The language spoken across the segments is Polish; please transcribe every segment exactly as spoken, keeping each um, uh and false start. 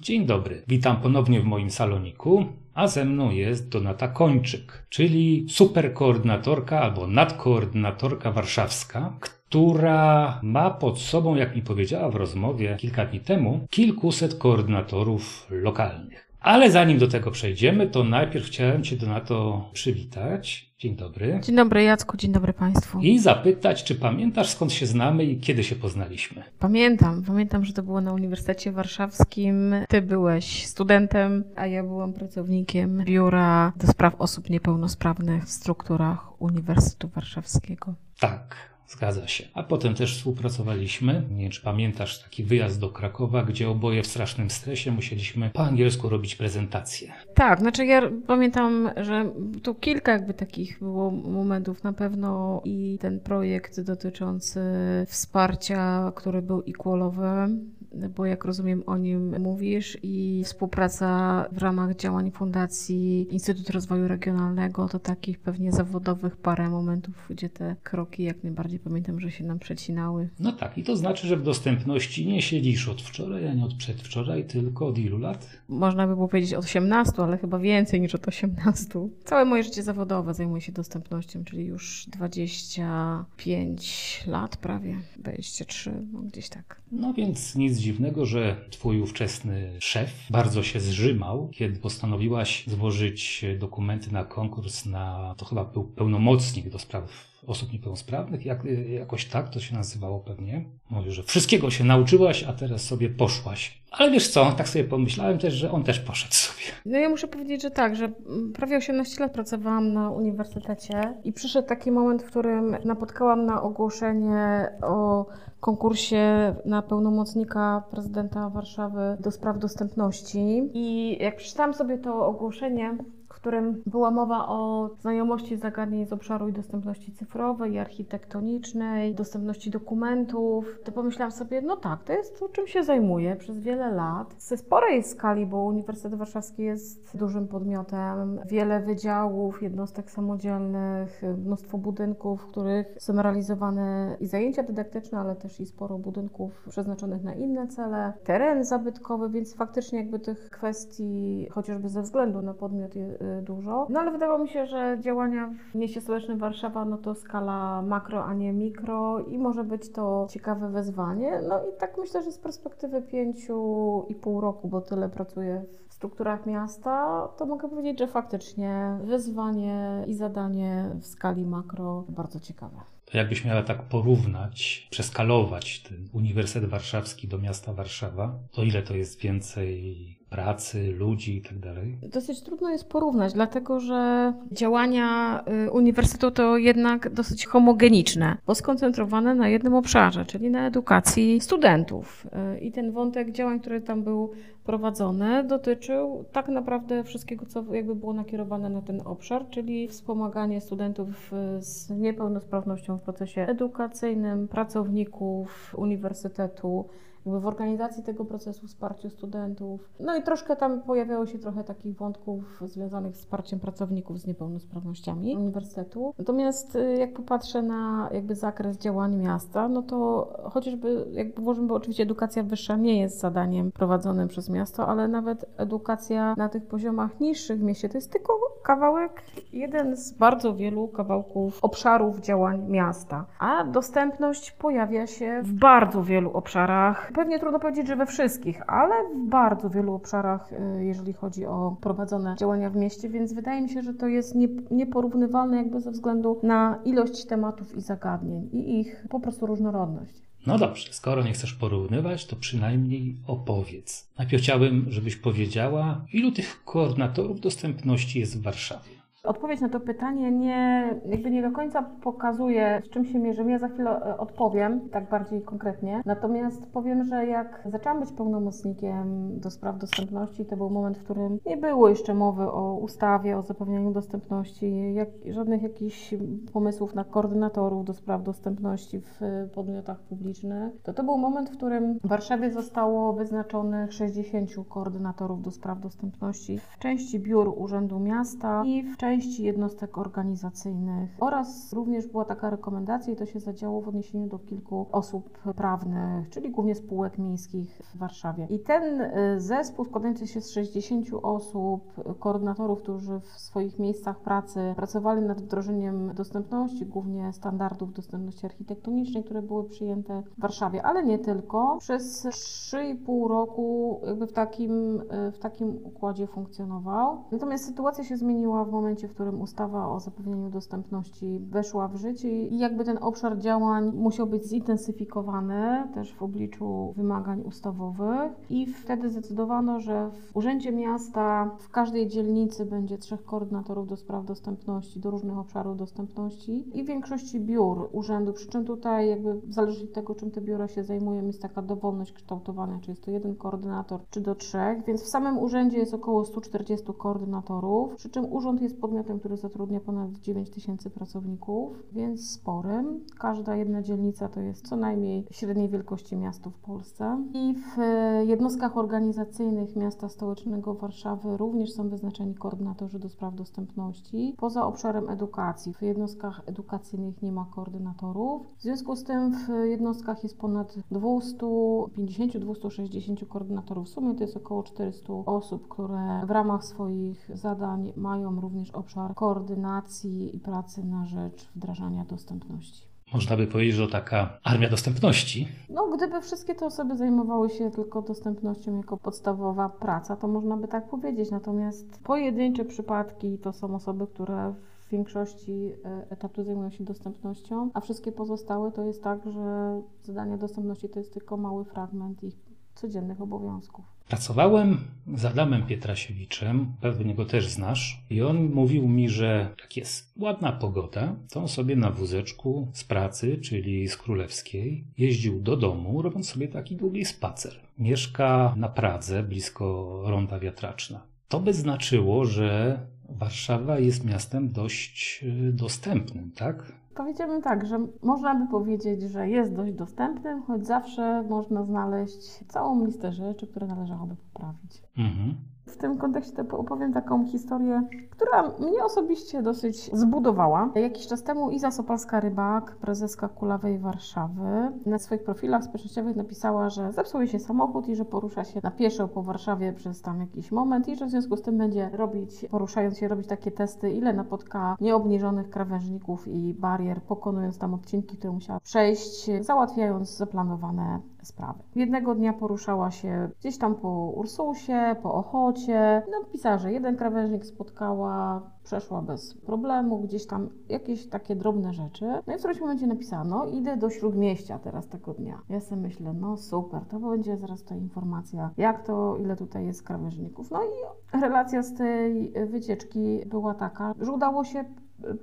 Dzień dobry, witam ponownie w moim saloniku, a ze mną jest Donata Kończyk, czyli superkoordynatorka albo nadkoordynatorka warszawska, która ma pod sobą, jak mi powiedziała w rozmowie kilka dni temu, kilkuset koordynatorów lokalnych. Ale zanim do tego przejdziemy, to najpierw chciałem Cię, Donato, przywitać. Dzień dobry. Dzień dobry, Jacku, dzień dobry Państwu. I zapytać, czy pamiętasz, skąd się znamy i kiedy się poznaliśmy? Pamiętam, pamiętam, że to było na Uniwersytecie Warszawskim. Ty byłeś studentem, a ja byłam pracownikiem Biura do Spraw Osób Niepełnosprawnych w strukturach Uniwersytetu Warszawskiego. Tak. Zgadza się. A potem też współpracowaliśmy. Nie wiem, czy pamiętasz taki wyjazd do Krakowa, gdzie oboje w strasznym stresie musieliśmy po angielsku robić prezentację. Tak, znaczy ja pamiętam, że tu kilka jakby takich było momentów na pewno i ten projekt dotyczący wsparcia, który był equalowy, bo jak rozumiem o nim mówisz, i współpraca w ramach działań Fundacji Instytut Rozwoju Regionalnego, to takich pewnie zawodowych parę momentów, gdzie te kroki jak najbardziej pamiętam, że się nam przecinały. No tak, i to znaczy, że w dostępności nie siedzisz od wczoraj, ani od przedwczoraj, tylko od ilu lat? Można by było powiedzieć od osiemnastu, ale chyba więcej niż od osiemnastu. Całe moje życie zawodowe zajmuje się dostępnością, czyli już dwadzieścia pięć lat prawie, dwadzieścia trzy, no gdzieś tak. No więc nic dziwnego, że twój ówczesny szef bardzo się zżymał, kiedy postanowiłaś złożyć dokumenty na konkurs na, to chyba był pełnomocnik do spraw osób niepełnosprawnych, jak, jakoś tak to się nazywało pewnie. Mówił, że wszystkiego się nauczyłaś, a teraz sobie poszłaś. Ale wiesz co, tak sobie pomyślałem też, że on też poszedł sobie. No ja muszę powiedzieć, że tak, że prawie osiemnaście lat pracowałam na uniwersytecie i przyszedł taki moment, w którym napotkałam na ogłoszenie o konkursie na pełnomocnika prezydenta Warszawy do spraw dostępności i jak przeczytałam sobie to ogłoszenie, w którym była mowa o znajomości zagadnień z obszaru i dostępności cyfrowej i architektonicznej, dostępności dokumentów, to pomyślałam sobie, no tak, to jest to, czym się zajmuję przez wiele lat. Ze sporej skali, bo Uniwersytet Warszawski jest dużym podmiotem, wiele wydziałów, jednostek samodzielnych, mnóstwo budynków, w których są realizowane i zajęcia dydaktyczne, ale też i sporo budynków przeznaczonych na inne cele, teren zabytkowy, więc faktycznie jakby tych kwestii, chociażby ze względu na podmiot, dużo. No ale wydawało mi się, że działania w mieście stołecznym Warszawa, no to skala makro, a nie mikro i może być to ciekawe wyzwanie. No i tak myślę, że z perspektywy pięciu i pół roku, bo tyle pracuję w strukturach miasta, to mogę powiedzieć, że faktycznie wyzwanie i zadanie w skali makro bardzo ciekawe. To jakbyś miała tak porównać, przeskalować ten Uniwersytet Warszawski do miasta Warszawa, to ile to jest więcej pracy, ludzi i tak dalej? Dosyć trudno jest porównać, dlatego że działania uniwersytetu to jednak dosyć homogeniczne, bo skoncentrowane na jednym obszarze, czyli na edukacji studentów. I ten wątek działań, który tam był prowadzony, dotyczył tak naprawdę wszystkiego, co jakby było nakierowane na ten obszar, czyli wspomaganie studentów z niepełnosprawnością w procesie edukacyjnym, pracowników uniwersytetu, w organizacji tego procesu, wsparciu studentów. No i troszkę tam pojawiało się trochę takich wątków związanych z wsparciem pracowników z niepełnosprawnościami uniwersytetu. Natomiast jak popatrzę na jakby zakres działań miasta, no to chociażby, jak włożymy, bo oczywiście edukacja wyższa nie jest zadaniem prowadzonym przez miasto, ale nawet edukacja na tych poziomach niższych w mieście to jest tylko kawałek, jeden z bardzo wielu kawałków obszarów działań miasta. A dostępność pojawia się w bardzo wielu obszarach. Pewnie trudno powiedzieć, że we wszystkich, ale w bardzo wielu obszarach, jeżeli chodzi o prowadzone działania w mieście, więc wydaje mi się, że to jest nieporównywalne jakby ze względu na ilość tematów i zagadnień i ich po prostu różnorodność. No dobrze, skoro nie chcesz porównywać, to przynajmniej opowiedz. Najpierw chciałbym, żebyś powiedziała, ilu tych koordynatorów dostępności jest w Warszawie? Odpowiedź na to pytanie nie, jakby nie do końca pokazuje, z czym się mierzymy. Ja za chwilę odpowiem, tak bardziej konkretnie. Natomiast powiem, że jak zaczęłam być pełnomocnikiem do spraw dostępności, to był moment, w którym nie było jeszcze mowy o ustawie, o zapewnianiu dostępności, jak, żadnych jakichś pomysłów na koordynatorów do spraw dostępności w podmiotach publicznych. To to był moment, w którym w Warszawie zostało wyznaczonych sześćdziesięciu koordynatorów do spraw dostępności w części biur Urzędu Miasta i w części części jednostek organizacyjnych oraz również była taka rekomendacja i to się zadziało w odniesieniu do kilku osób prawnych, czyli głównie spółek miejskich w Warszawie. I ten zespół składający się z sześćdziesięciu osób, koordynatorów, którzy w swoich miejscach pracy pracowali nad wdrożeniem dostępności, głównie standardów dostępności architektonicznej, które były przyjęte w Warszawie, ale nie tylko. Przez trzy i pół roku jakby w takim, w takim układzie funkcjonował. Natomiast sytuacja się zmieniła w momencie, w którym ustawa o zapewnieniu dostępności weszła w życie i jakby ten obszar działań musiał być zintensyfikowany też w obliczu wymagań ustawowych i wtedy zdecydowano, że w Urzędzie Miasta w każdej dzielnicy będzie trzech koordynatorów do spraw dostępności, do różnych obszarów dostępności i w większości biur urzędu, przy czym tutaj jakby zależy od tego, czym te biura się zajmują, jest taka dowolność kształtowania, czy jest to jeden koordynator, czy do trzech, więc w samym urzędzie jest około stu czterdziestu koordynatorów, przy czym urząd jest podmiotem, który zatrudnia ponad dziewięć tysięcy pracowników, więc sporym. Każda jedna dzielnica to jest co najmniej średniej wielkości miasto w Polsce i w jednostkach organizacyjnych miasta stołecznego Warszawy również są wyznaczeni koordynatorzy do spraw dostępności. Poza obszarem edukacji, w jednostkach edukacyjnych nie ma koordynatorów, w związku z tym w jednostkach jest ponad dwieście pięćdziesiąt do dwustu sześćdziesięciu koordynatorów. W sumie to jest około czterystu osób, które w ramach swoich zadań mają również obszar koordynacji i pracy na rzecz wdrażania dostępności. Można by powiedzieć, że taka armia dostępności. No, gdyby wszystkie te osoby zajmowały się tylko dostępnością jako podstawowa praca, to można by tak powiedzieć. Natomiast pojedyncze przypadki to są osoby, które w większości etatu zajmują się dostępnością, a wszystkie pozostałe to jest tak, że zadania dostępności to jest tylko mały fragment ich codziennych obowiązków. Pracowałem z Adamem Pietrasiewiczem, pewnie go też znasz, i on mówił mi, że jak jest ładna pogoda, to on sobie na wózeczku z pracy, czyli z Królewskiej, jeździł do domu, robiąc sobie taki długi spacer. Mieszka na Pradze, blisko Ronda Wiatraczna. To by znaczyło, że Warszawa jest miastem dość dostępnym, tak? Powiedziałbym tak, że można by powiedzieć, że jest dość dostępnym, choć zawsze można znaleźć całą listę rzeczy, które należałoby poprawić. Mhm. W tym kontekście opowiem taką historię, która mnie osobiście dosyć zbudowała. Jakiś czas temu Iza Sopalska-Rybak, prezeska Kulawej Warszawy, na swoich profilach społecznościowych napisała, że zepsuł jej się samochód i że porusza się na pieszo po Warszawie przez tam jakiś moment i że w związku z tym będzie robić, poruszając się, robić takie testy, ile napotka nieobniżonych krawężników i barier, pokonując tam odcinki, które musiała przejść, załatwiając zaplanowane sprawy. Jednego dnia poruszała się gdzieś tam po Ursusie, po Ochocie. Napisała, że jeden krawężnik spotkała, przeszła bez problemu, gdzieś tam jakieś takie drobne rzeczy. No i w którymś momencie napisała, no idę do Śródmieścia teraz tego dnia. Ja sobie myślę, no super, to będzie zaraz ta informacja, jak to, ile tutaj jest krawężników. No i relacja z tej wycieczki była taka, że udało się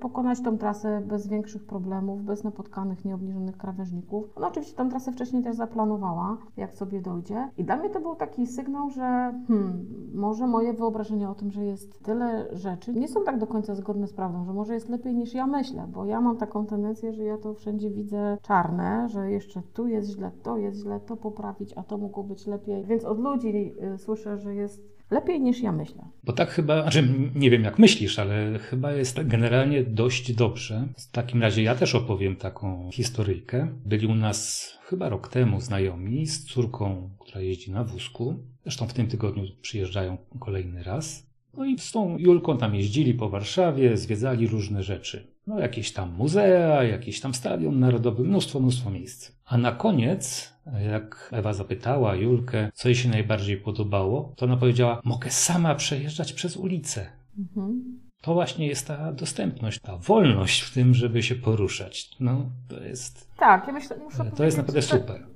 pokonać tą trasę bez większych problemów, bez napotkanych, nieobniżonych krawężników. Ona oczywiście tą trasę wcześniej też zaplanowała, jak sobie dojdzie. I dla mnie to był taki sygnał, że hmm, może moje wyobrażenia o tym, że jest tyle rzeczy, nie są tak do końca zgodne z prawdą, że może jest lepiej niż ja myślę, bo ja mam taką tendencję, że ja to wszędzie widzę czarne, że jeszcze tu jest źle, to jest źle, to poprawić, a to mogło być lepiej. Więc od ludzi y, słyszę, że jest lepiej niż ja myślę. Bo tak chyba, znaczy nie wiem jak myślisz, ale chyba jest generalnie dość dobrze. W takim razie ja też opowiem taką historyjkę. Byli u nas chyba rok temu znajomi z córką, która jeździ na wózku. Zresztą w tym tygodniu przyjeżdżają kolejny raz. No i z tą Julką tam jeździli po Warszawie, zwiedzali różne rzeczy. No jakieś tam muzea, jakiś tam stadion narodowy, mnóstwo, mnóstwo miejsc. A na koniec, jak Ewa zapytała Julkę, co jej się najbardziej podobało, to ona powiedziała, mogę sama przejeżdżać przez ulicę. Mhm. To właśnie jest ta dostępność, ta wolność w tym, żeby się poruszać. No to jest, tak, ja myślę, muszę to jest naprawdę super.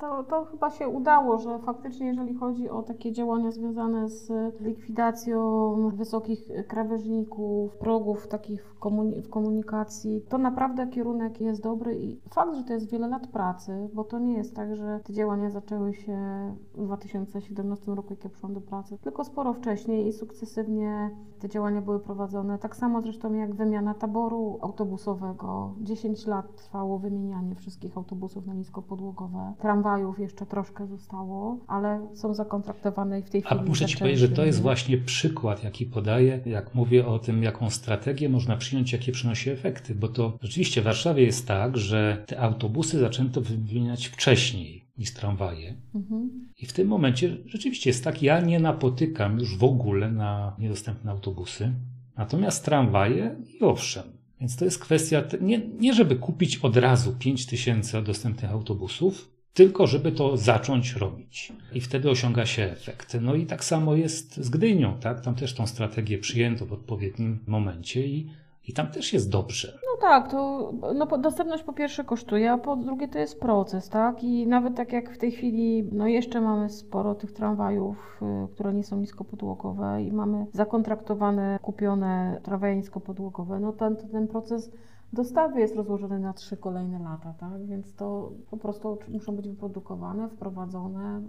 To, to chyba się udało, że faktycznie jeżeli chodzi o takie działania związane z likwidacją wysokich krawężników, progów takich w, komunik- w komunikacji, to naprawdę kierunek jest dobry i fakt, że to jest wiele lat pracy, bo to nie jest tak, że te działania zaczęły się w dwa tysiące siedemnastym roku, jak ja przyszłam do pracy, tylko sporo wcześniej i sukcesywnie te działania były prowadzone. Tak samo zresztą jak wymiana taboru autobusowego. dziesięć lat trwało wymienianie wszystkich autobusów na niskopodłogowe, tramwaje. krajów jeszcze troszkę zostało, ale są zakontraktowane i w tej chwili. A muszę Ci powiedzieć, że to jest właśnie przykład, jaki podaję, jak mówię o tym, jaką strategię można przyjąć, jakie przynosi efekty, bo to rzeczywiście w Warszawie jest tak, że te autobusy zaczęto wymieniać wcześniej niż tramwaje. Mhm. I w tym momencie rzeczywiście jest tak, ja nie napotykam już w ogóle na niedostępne autobusy, natomiast tramwaje i owszem. Więc to jest kwestia, nie, nie żeby kupić od razu pięć tysięcy dostępnych autobusów, tylko żeby to zacząć robić. I wtedy osiąga się efekt. No i tak samo jest z Gdynią, tak? Tam też tą strategię przyjęto w odpowiednim momencie i, i tam też jest dobrze. No tak, to no, dostępność po pierwsze kosztuje, a po drugie to jest proces, tak? I nawet tak jak w tej chwili, no jeszcze mamy sporo tych tramwajów, które nie są niskopodłogowe i mamy zakontraktowane, kupione tramwaje niskopodłogowe, no ten, ten proces dostawy jest rozłożone na trzy kolejne lata, tak? Więc to po prostu muszą być wyprodukowane, wprowadzone,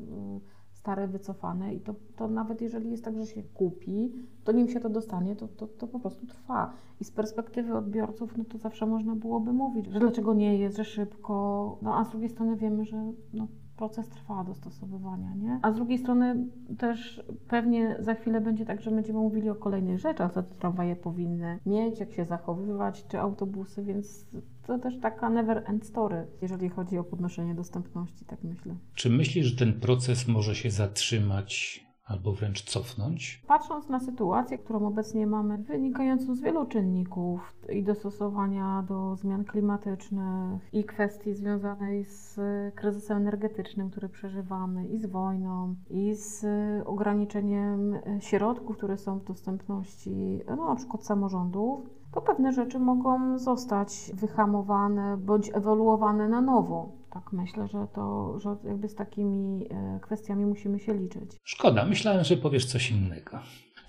stare wycofane i to, to nawet jeżeli jest tak, że się kupi, to nim się to dostanie, to, to, to po prostu trwa. I z perspektywy odbiorców, no to zawsze można byłoby mówić, że dlaczego nie jest, że szybko, no a z drugiej strony wiemy, że no, proces trwa dostosowywania, nie? A z drugiej strony też pewnie za chwilę będzie tak, że będziemy mówili o kolejnych rzeczach, co te tramwaje powinny mieć, jak się zachowywać, czy autobusy, więc to też taka never end story, jeżeli chodzi o podnoszenie dostępności, tak myślę. Czy myślisz, że ten proces może się zatrzymać albo wręcz cofnąć? Patrząc na sytuację, którą obecnie mamy, wynikającą z wielu czynników i dostosowania do zmian klimatycznych i kwestii związanej z kryzysem energetycznym, który przeżywamy, i z wojną, i z ograniczeniem środków, które są w dostępności, no, na przykład samorządów, to pewne rzeczy mogą zostać wyhamowane bądź ewoluowane na nowo. Tak myślę, że to że jakby z takimi kwestiami musimy się liczyć. Szkoda, myślałem, że powiesz coś innego.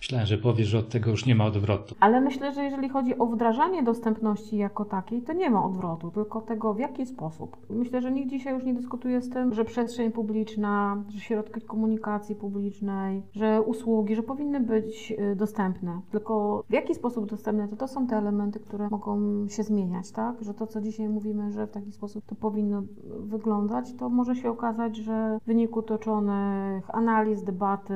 Myślałem, że powiesz, że od tego już nie ma odwrotu. Ale myślę, że jeżeli chodzi o wdrażanie dostępności jako takiej, to nie ma odwrotu, tylko tego, w jaki sposób. Myślę, że nikt dzisiaj już nie dyskutuje z tym, że przestrzeń publiczna, że środki komunikacji publicznej, że usługi, że powinny być dostępne. Tylko w jaki sposób dostępne, to to są te elementy, które mogą się zmieniać, tak? Że to, co dzisiaj mówimy, że w taki sposób to powinno wyglądać, to może się okazać, że w wyniku toczonych analiz, debaty,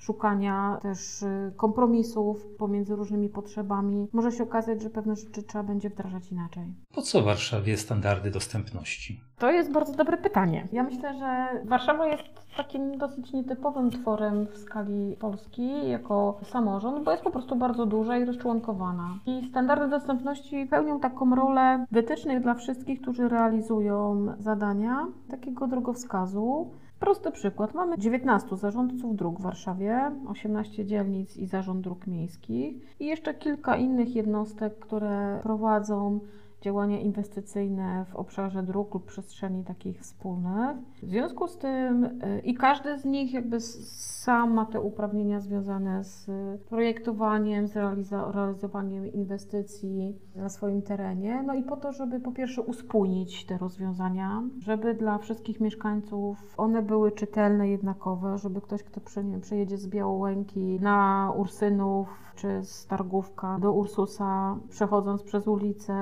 szukania też kompromisów pomiędzy różnymi potrzebami, może się okazać, że pewne rzeczy trzeba będzie wdrażać inaczej. Po co w Warszawie standardy dostępności? To jest bardzo dobre pytanie. Ja myślę, że Warszawa jest takim dosyć nietypowym tworem w skali Polski jako samorząd, bo jest po prostu bardzo duża i rozczłonkowana. I standardy dostępności pełnią taką rolę wytycznych dla wszystkich, którzy realizują zadania, takiego drogowskazu. Prosty przykład. Mamy dziewiętnastu zarządców dróg w Warszawie, osiemnaście dzielnic i zarząd dróg miejskich i jeszcze kilka innych jednostek, które prowadzą działania inwestycyjne w obszarze dróg lub przestrzeni takich wspólnych. W związku z tym i każdy z nich jakby sam ma te uprawnienia związane z projektowaniem, z realizowaniem inwestycji na swoim terenie. No i po to, żeby po pierwsze uspójnić te rozwiązania, żeby dla wszystkich mieszkańców one były czytelne, jednakowe, żeby ktoś, kto przejedzie z Białołęki na Ursynów, czy z Targówka do Ursusa, przechodząc przez ulicę,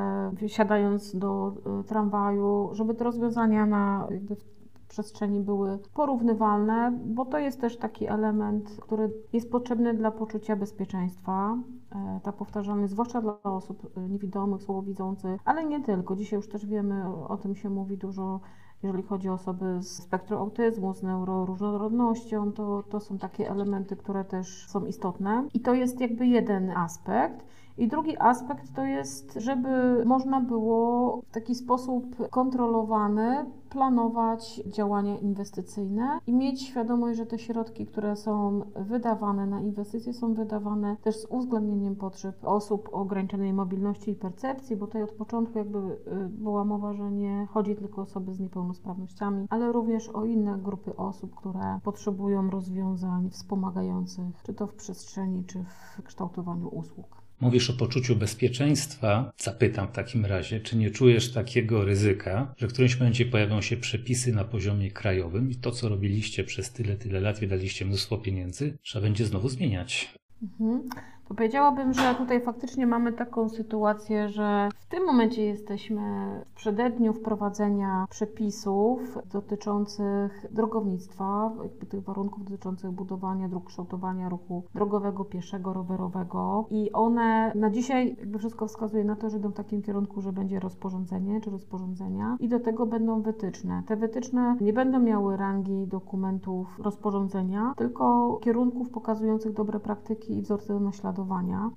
siadając do tramwaju, żeby te rozwiązania na jakby w przestrzeni były porównywalne, bo to jest też taki element, który jest potrzebny dla poczucia bezpieczeństwa. Ta powtarzalność, zwłaszcza dla osób niewidomych, słabowidzących, ale nie tylko. Dzisiaj już też wiemy, o tym się mówi dużo, jeżeli chodzi o osoby z spektrum autyzmu, z neuroróżnorodnością, to, to są takie elementy, które też są istotne. I to jest jakby jeden aspekt. I drugi aspekt to jest, żeby można było w taki sposób kontrolowany planować działania inwestycyjne i mieć świadomość, że te środki, które są wydawane na inwestycje, są wydawane też z uwzględnieniem potrzeb osób o ograniczonej mobilności i percepcji, bo tutaj od początku jakby była mowa, że nie chodzi tylko o osoby z niepełnosprawnościami, ale również o inne grupy osób, które potrzebują rozwiązań wspomagających, czy to w przestrzeni, czy w kształtowaniu usług. Mówisz o poczuciu bezpieczeństwa. Zapytam w takim razie, czy nie czujesz takiego ryzyka, że w którymś momencie pojawią się przepisy na poziomie krajowym i to, co robiliście przez tyle, tyle lat, wydaliście mnóstwo pieniędzy, trzeba będzie znowu zmieniać. Mhm. Powiedziałabym, że tutaj faktycznie mamy taką sytuację, że w tym momencie jesteśmy w przededniu wprowadzenia przepisów dotyczących drogownictwa, jakby tych warunków dotyczących budowania dróg, kształtowania ruchu drogowego, pieszego, rowerowego i one na dzisiaj jakby wszystko wskazuje na to, że idą w takim kierunku, że będzie rozporządzenie czy rozporządzenia i do tego będą wytyczne. Te wytyczne nie będą miały rangi dokumentów rozporządzenia, tylko kierunków pokazujących dobre praktyki i wzorce do naśladowania.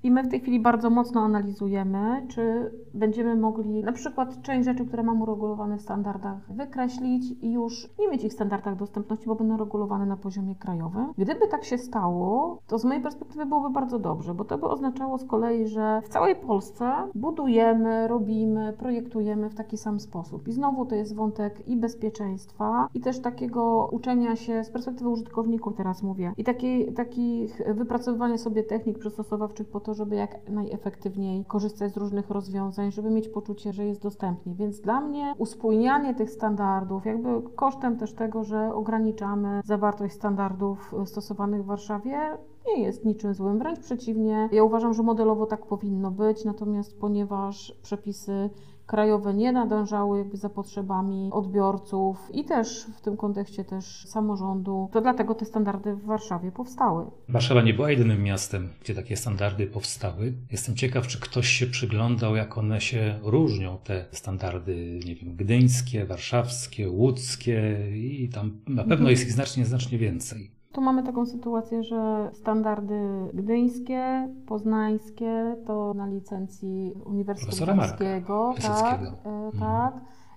I my w tej chwili bardzo mocno analizujemy, czy będziemy mogli na przykład część rzeczy, które mamy uregulowane w standardach, wykreślić i już nie mieć ich w standardach dostępności, bo będą regulowane na poziomie krajowym. Gdyby tak się stało, to z mojej perspektywy byłoby bardzo dobrze, bo to by oznaczało z kolei, że w całej Polsce budujemy, robimy, projektujemy w taki sam sposób. I znowu to jest wątek i bezpieczeństwa, i też takiego uczenia się z perspektywy użytkowników, teraz mówię, i taki, takich wypracowywania sobie technik przez dostosowawczych po to, żeby jak najefektywniej korzystać z różnych rozwiązań, żeby mieć poczucie, że jest dostępnie. Więc dla mnie uspójnianie tych standardów, jakby kosztem też tego, że ograniczamy zawartość standardów stosowanych w Warszawie, nie jest niczym złym, wręcz przeciwnie. Ja uważam, że modelowo tak powinno być, natomiast ponieważ przepisy krajowe nie nadążały jakby za potrzebami odbiorców i też w tym kontekście też samorządu. To dlatego te standardy w Warszawie powstały. Warszawa nie była jedynym miastem, gdzie takie standardy powstały. Jestem ciekaw, czy ktoś się przyglądał, jak one się różnią, te standardy, nie wiem, gdyńskie, warszawskie, łódzkie i tam na pewno jest ich znacznie, znacznie więcej. Tu mamy taką sytuację, że standardy gdyńskie, poznańskie to na licencji Uniwersytetu Srebrenckiego, tak, mm. tak,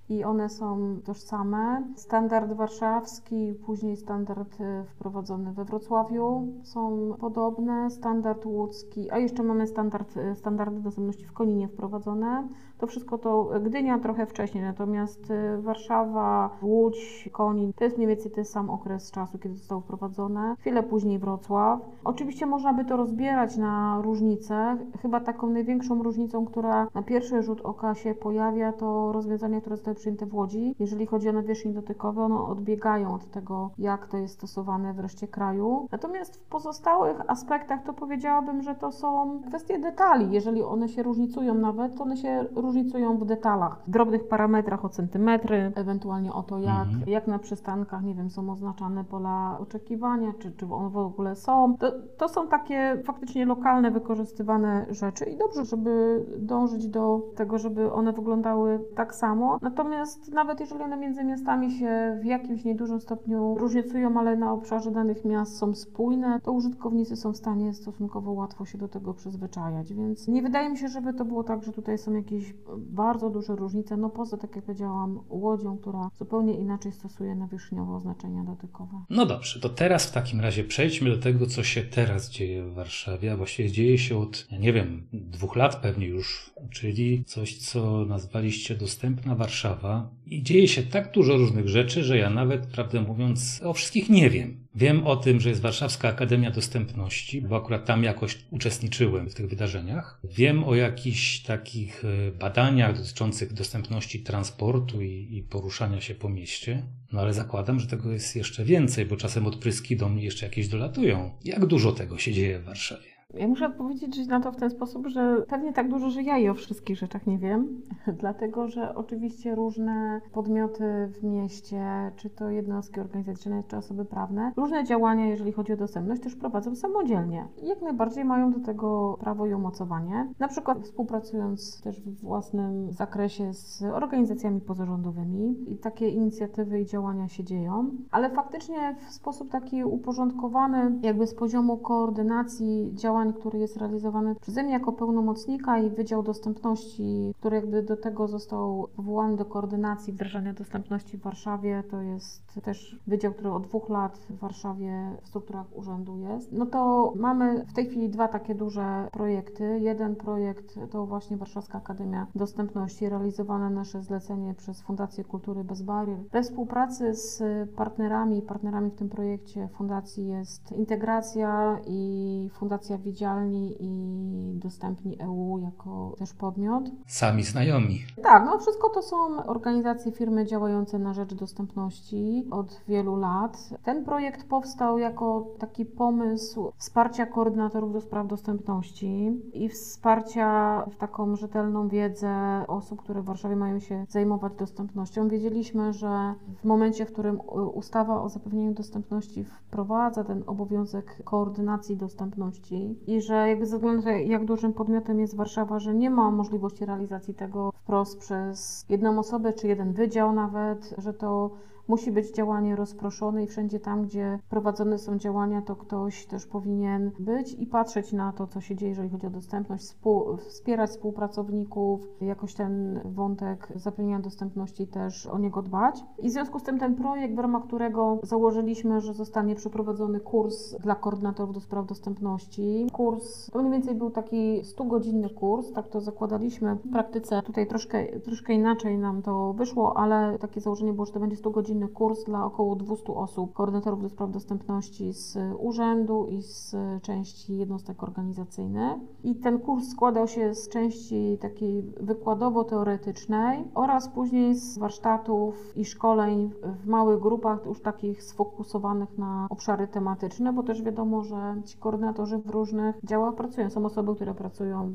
i one są tożsame. Standard warszawski, później standard wprowadzony we Wrocławiu są podobne, standard łódzki, a jeszcze mamy standard, standardy dostępności w Koninie wprowadzone. To wszystko to Gdynia trochę wcześniej, natomiast Warszawa, Łódź, Konin, to jest mniej więcej ten sam okres czasu, kiedy zostało wprowadzone. Chwilę później Wrocław. Oczywiście można by to rozbierać na różnice. Chyba taką największą różnicą, która na pierwszy rzut oka się pojawia, to rozwiązania, które zostały przyjęte w Łodzi. Jeżeli chodzi o nawierzchnie dotykowe, one odbiegają od tego, jak to jest stosowane w reszcie kraju. Natomiast w pozostałych aspektach to powiedziałabym, że to są kwestie detali. Jeżeli one się różnicują nawet, to one się różnicują. Różnicują w detalach, w drobnych parametrach o centymetry, ewentualnie o to, jak, mhm. jak na przystankach, nie wiem, są oznaczane pola oczekiwania, czy, czy one w ogóle są. To, to są takie faktycznie lokalne, wykorzystywane rzeczy i dobrze, żeby dążyć do tego, żeby one wyglądały tak samo. Natomiast nawet jeżeli one między miastami się w jakimś niedużym stopniu różnicują, ale na obszarze danych miast są spójne, to użytkownicy są w stanie stosunkowo łatwo się do tego przyzwyczajać, więc nie wydaje mi się, żeby to było tak, że tutaj są jakieś bardzo duże różnice, no poza, tak jak powiedziałam, Łodzią, która zupełnie inaczej stosuje nawierzchniowe oznaczenia dotykowe. No dobrze, to teraz w takim razie przejdźmy do tego, co się teraz dzieje w Warszawie, a właściwie dzieje się od, nie wiem, dwóch lat pewnie już, czyli coś, co nazwaliście Dostępna Warszawa i dzieje się tak dużo różnych rzeczy, że ja nawet, prawdę mówiąc, o wszystkich nie wiem. Wiem o tym, że jest Warszawska Akademia Dostępności, bo akurat tam jakoś uczestniczyłem w tych wydarzeniach. Wiem o jakichś takich badaniach dotyczących dostępności transportu i, i poruszania się po mieście. No ale zakładam, że tego jest jeszcze więcej, bo czasem odpryski do mnie jeszcze jakieś dolatują. Jak dużo tego się dzieje w Warszawie? Ja muszę odpowiedzieć na to w ten sposób, że pewnie tak dużo, że ja i o wszystkich rzeczach nie wiem, dlatego że oczywiście różne podmioty w mieście, czy to jednostki organizacyjne, czy osoby prawne, różne działania, jeżeli chodzi o dostępność, też prowadzą samodzielnie. I jak najbardziej mają do tego prawo i umocowanie. Na przykład współpracując też w własnym zakresie z organizacjami pozarządowymi i takie inicjatywy i działania się dzieją, ale faktycznie w sposób taki uporządkowany, jakby z poziomu koordynacji działań, który jest realizowany przeze mnie jako pełnomocnika i Wydział Dostępności, który jakby do tego został powołany do koordynacji wdrażania dostępności w Warszawie, to jest też wydział, który od dwóch lat w Warszawie w strukturach urzędu jest. No to mamy w tej chwili dwa takie duże projekty. Jeden projekt to właśnie Warszawska Akademia Dostępności, realizowane nasze zlecenie przez Fundację Kultury Bez Barier. We współpracy z partnerami, partnerami w tym projekcie fundacji jest Integracja i Fundacja Widzialni. Widzialni i Dostępni E U jako też podmiot. Sami znajomi. Tak, no wszystko to są organizacje, firmy działające na rzecz dostępności od wielu lat. Ten projekt powstał jako taki pomysł wsparcia koordynatorów do spraw dostępności i wsparcia w taką rzetelną wiedzę osób, które w Warszawie mają się zajmować dostępnością. Wiedzieliśmy, że w momencie, w którym ustawa o zapewnieniu dostępności wprowadza ten obowiązek koordynacji dostępności i że jakby ze względu na to, jak dużym podmiotem jest Warszawa, że nie ma możliwości realizacji tego wprost przez jedną osobę czy jeden wydział nawet, że to musi być działanie rozproszone i wszędzie tam, gdzie prowadzone są działania, to ktoś też powinien być i patrzeć na to, co się dzieje, jeżeli chodzi o dostępność, współ, wspierać współpracowników, jakoś ten wątek zapewnienia dostępności też o niego dbać. I w związku z tym ten projekt, w ramach którego założyliśmy, że zostanie przeprowadzony kurs dla koordynatorów do spraw dostępności. Kurs, to mniej więcej był taki stugodzinny kurs, tak to zakładaliśmy w praktyce. Tutaj troszkę, troszkę inaczej nam to wyszło, ale takie założenie było, że to będzie stugodzinny kurs dla około dwustu osób, koordynatorów do spraw dostępności z urzędu i z części jednostek organizacyjnych. I ten kurs składał się z części takiej wykładowo-teoretycznej oraz później z warsztatów i szkoleń w małych grupach, już takich sfokusowanych na obszary tematyczne, bo też wiadomo, że ci koordynatorzy w różnych działach pracują. Są osoby, które pracują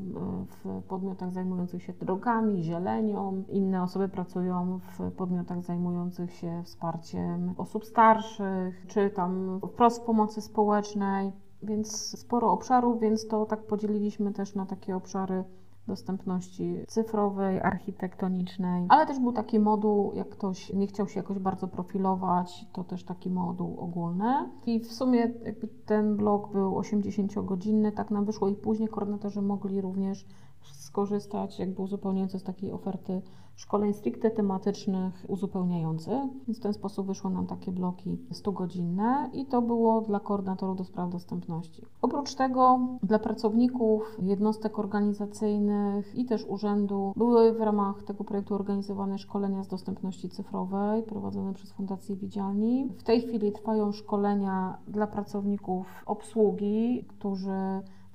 w podmiotach zajmujących się drogami, zielenią, inne osoby pracują w podmiotach zajmujących się wsparciem osób starszych, czy tam wprost pomocy społecznej, więc sporo obszarów, więc to tak podzieliliśmy też na takie obszary dostępności cyfrowej, architektonicznej, ale też był taki moduł, jak ktoś nie chciał się jakoś bardzo profilować, to też taki moduł ogólny. I w sumie jakby ten blok był osiemdziesięciogodzinny, tak nam wyszło i później koordynatorzy mogli również skorzystać, jakby uzupełniając z takiej oferty szkoleń stricte tematycznych, uzupełniających. Więc w ten sposób wyszły nam takie bloki stugodzinne i to było dla koordynatorów do spraw dostępności. Oprócz tego dla pracowników jednostek organizacyjnych i też urzędu były w ramach tego projektu organizowane szkolenia z dostępności cyfrowej prowadzone przez Fundację Widzialni. W tej chwili trwają szkolenia dla pracowników obsługi, którzy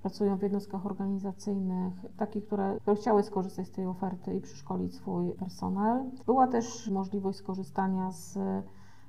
pracują w jednostkach organizacyjnych, takich, które chciały skorzystać z tej oferty i przeszkolić swój personel. Była też możliwość skorzystania z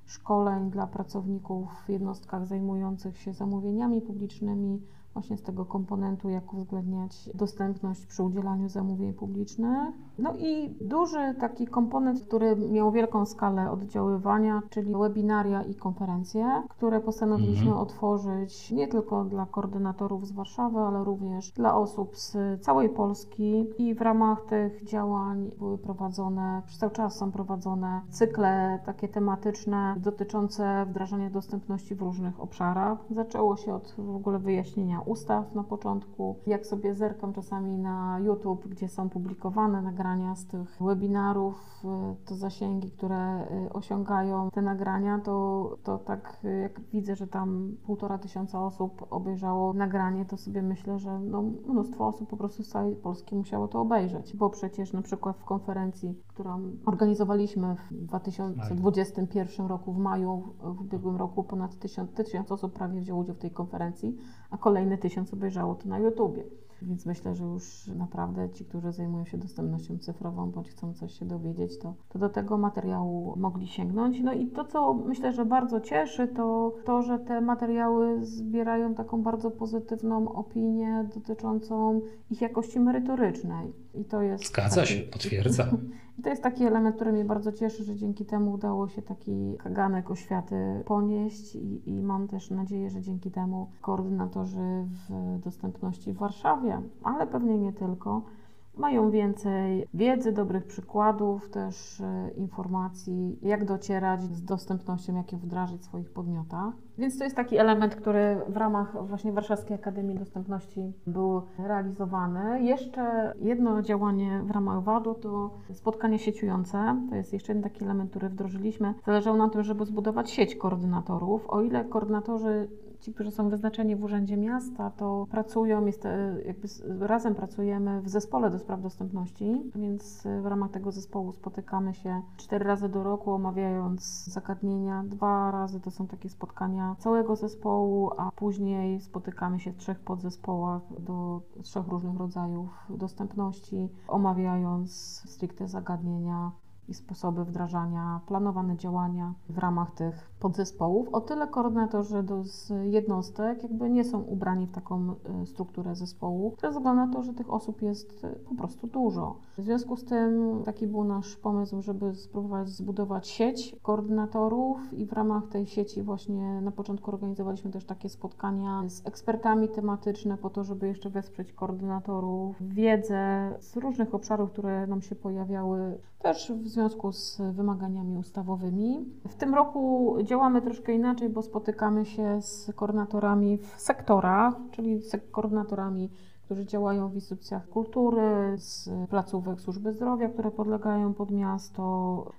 szkoleń dla pracowników w jednostkach zajmujących się zamówieniami publicznymi, właśnie z tego komponentu, jak uwzględniać dostępność przy udzielaniu zamówień publicznych. No i duży taki komponent, który miał wielką skalę oddziaływania, czyli webinaria i konferencje, które postanowiliśmy mhm. otworzyć nie tylko dla koordynatorów z Warszawy, ale również dla osób z całej Polski. I w ramach tych działań były prowadzone, przez cały czas są prowadzone cykle takie tematyczne dotyczące wdrażania dostępności w różnych obszarach. Zaczęło się od w ogóle wyjaśnienia ustaw na początku. Jak sobie zerkam czasami na YouTube, gdzie są publikowane nagrania z tych webinarów, to zasięgi, które osiągają te nagrania, to, to tak jak widzę, że tam półtora tysiąca osób obejrzało nagranie, to sobie myślę, że no, mnóstwo osób po prostu z całej Polski musiało to obejrzeć, bo przecież na przykład w konferencji, którą organizowaliśmy w dwa tysiące dwudziestym pierwszym roku, w maju, w ubiegłym roku ponad tysiąc, tysiąc osób prawie wzięło udział w tej konferencji, a kolejne tysiąc obejrzało to na YouTubie. Więc myślę, że już naprawdę ci, którzy zajmują się dostępnością cyfrową bądź chcą coś się dowiedzieć, to, to do tego materiału mogli sięgnąć. No i to, co myślę, że bardzo cieszy, to to, że te materiały zbierają taką bardzo pozytywną opinię dotyczącą ich jakości merytorycznej. I to jest Zgadza taki... się, potwierdzam. I to jest taki element, który mnie bardzo cieszy, że dzięki temu udało się taki kaganek oświaty ponieść i, i mam też nadzieję, że dzięki temu koordynatorzy w dostępności w Warszawie, ale pewnie nie tylko, mają więcej wiedzy, dobrych przykładów, też informacji, jak docierać z dostępnością, jak je wdrażać w swoich podmiotach. Więc to jest taki element, który w ramach właśnie Warszawskiej Akademii Dostępności był realizowany. Jeszcze jedno działanie w ramach wado to spotkanie sieciujące. To jest jeszcze jeden taki element, który wdrożyliśmy. Zależało nam na tym, żeby zbudować sieć koordynatorów. O ile koordynatorzy ci, którzy są wyznaczeni w Urzędzie Miasta, to pracują, jest, jakby razem pracujemy w zespole do spraw dostępności, więc w ramach tego zespołu spotykamy się cztery razy do roku, omawiając zagadnienia. Dwa razy to są takie spotkania całego zespołu, a później spotykamy się w trzech podzespołach do trzech różnych rodzajów dostępności, omawiając stricte zagadnienia i sposoby wdrażania, planowane działania w ramach tych podzespołów. O tyle koordynatorzy do, z jednostek jakby nie są ubrani w taką strukturę zespołu, ze względu na to, że tych osób jest po prostu dużo. W związku z tym taki był nasz pomysł, żeby spróbować zbudować sieć koordynatorów i w ramach tej sieci właśnie na początku organizowaliśmy też takie spotkania z ekspertami tematyczne po to, żeby jeszcze wesprzeć koordynatorów, wiedzę z różnych obszarów, które nam się pojawiały też w związku z wymaganiami ustawowymi. W tym roku działamy troszkę inaczej, bo spotykamy się z koordynatorami w sektorach, czyli z koordynatorami, którzy działają w instytucjach kultury, z placówek służby zdrowia, które podlegają pod miasto,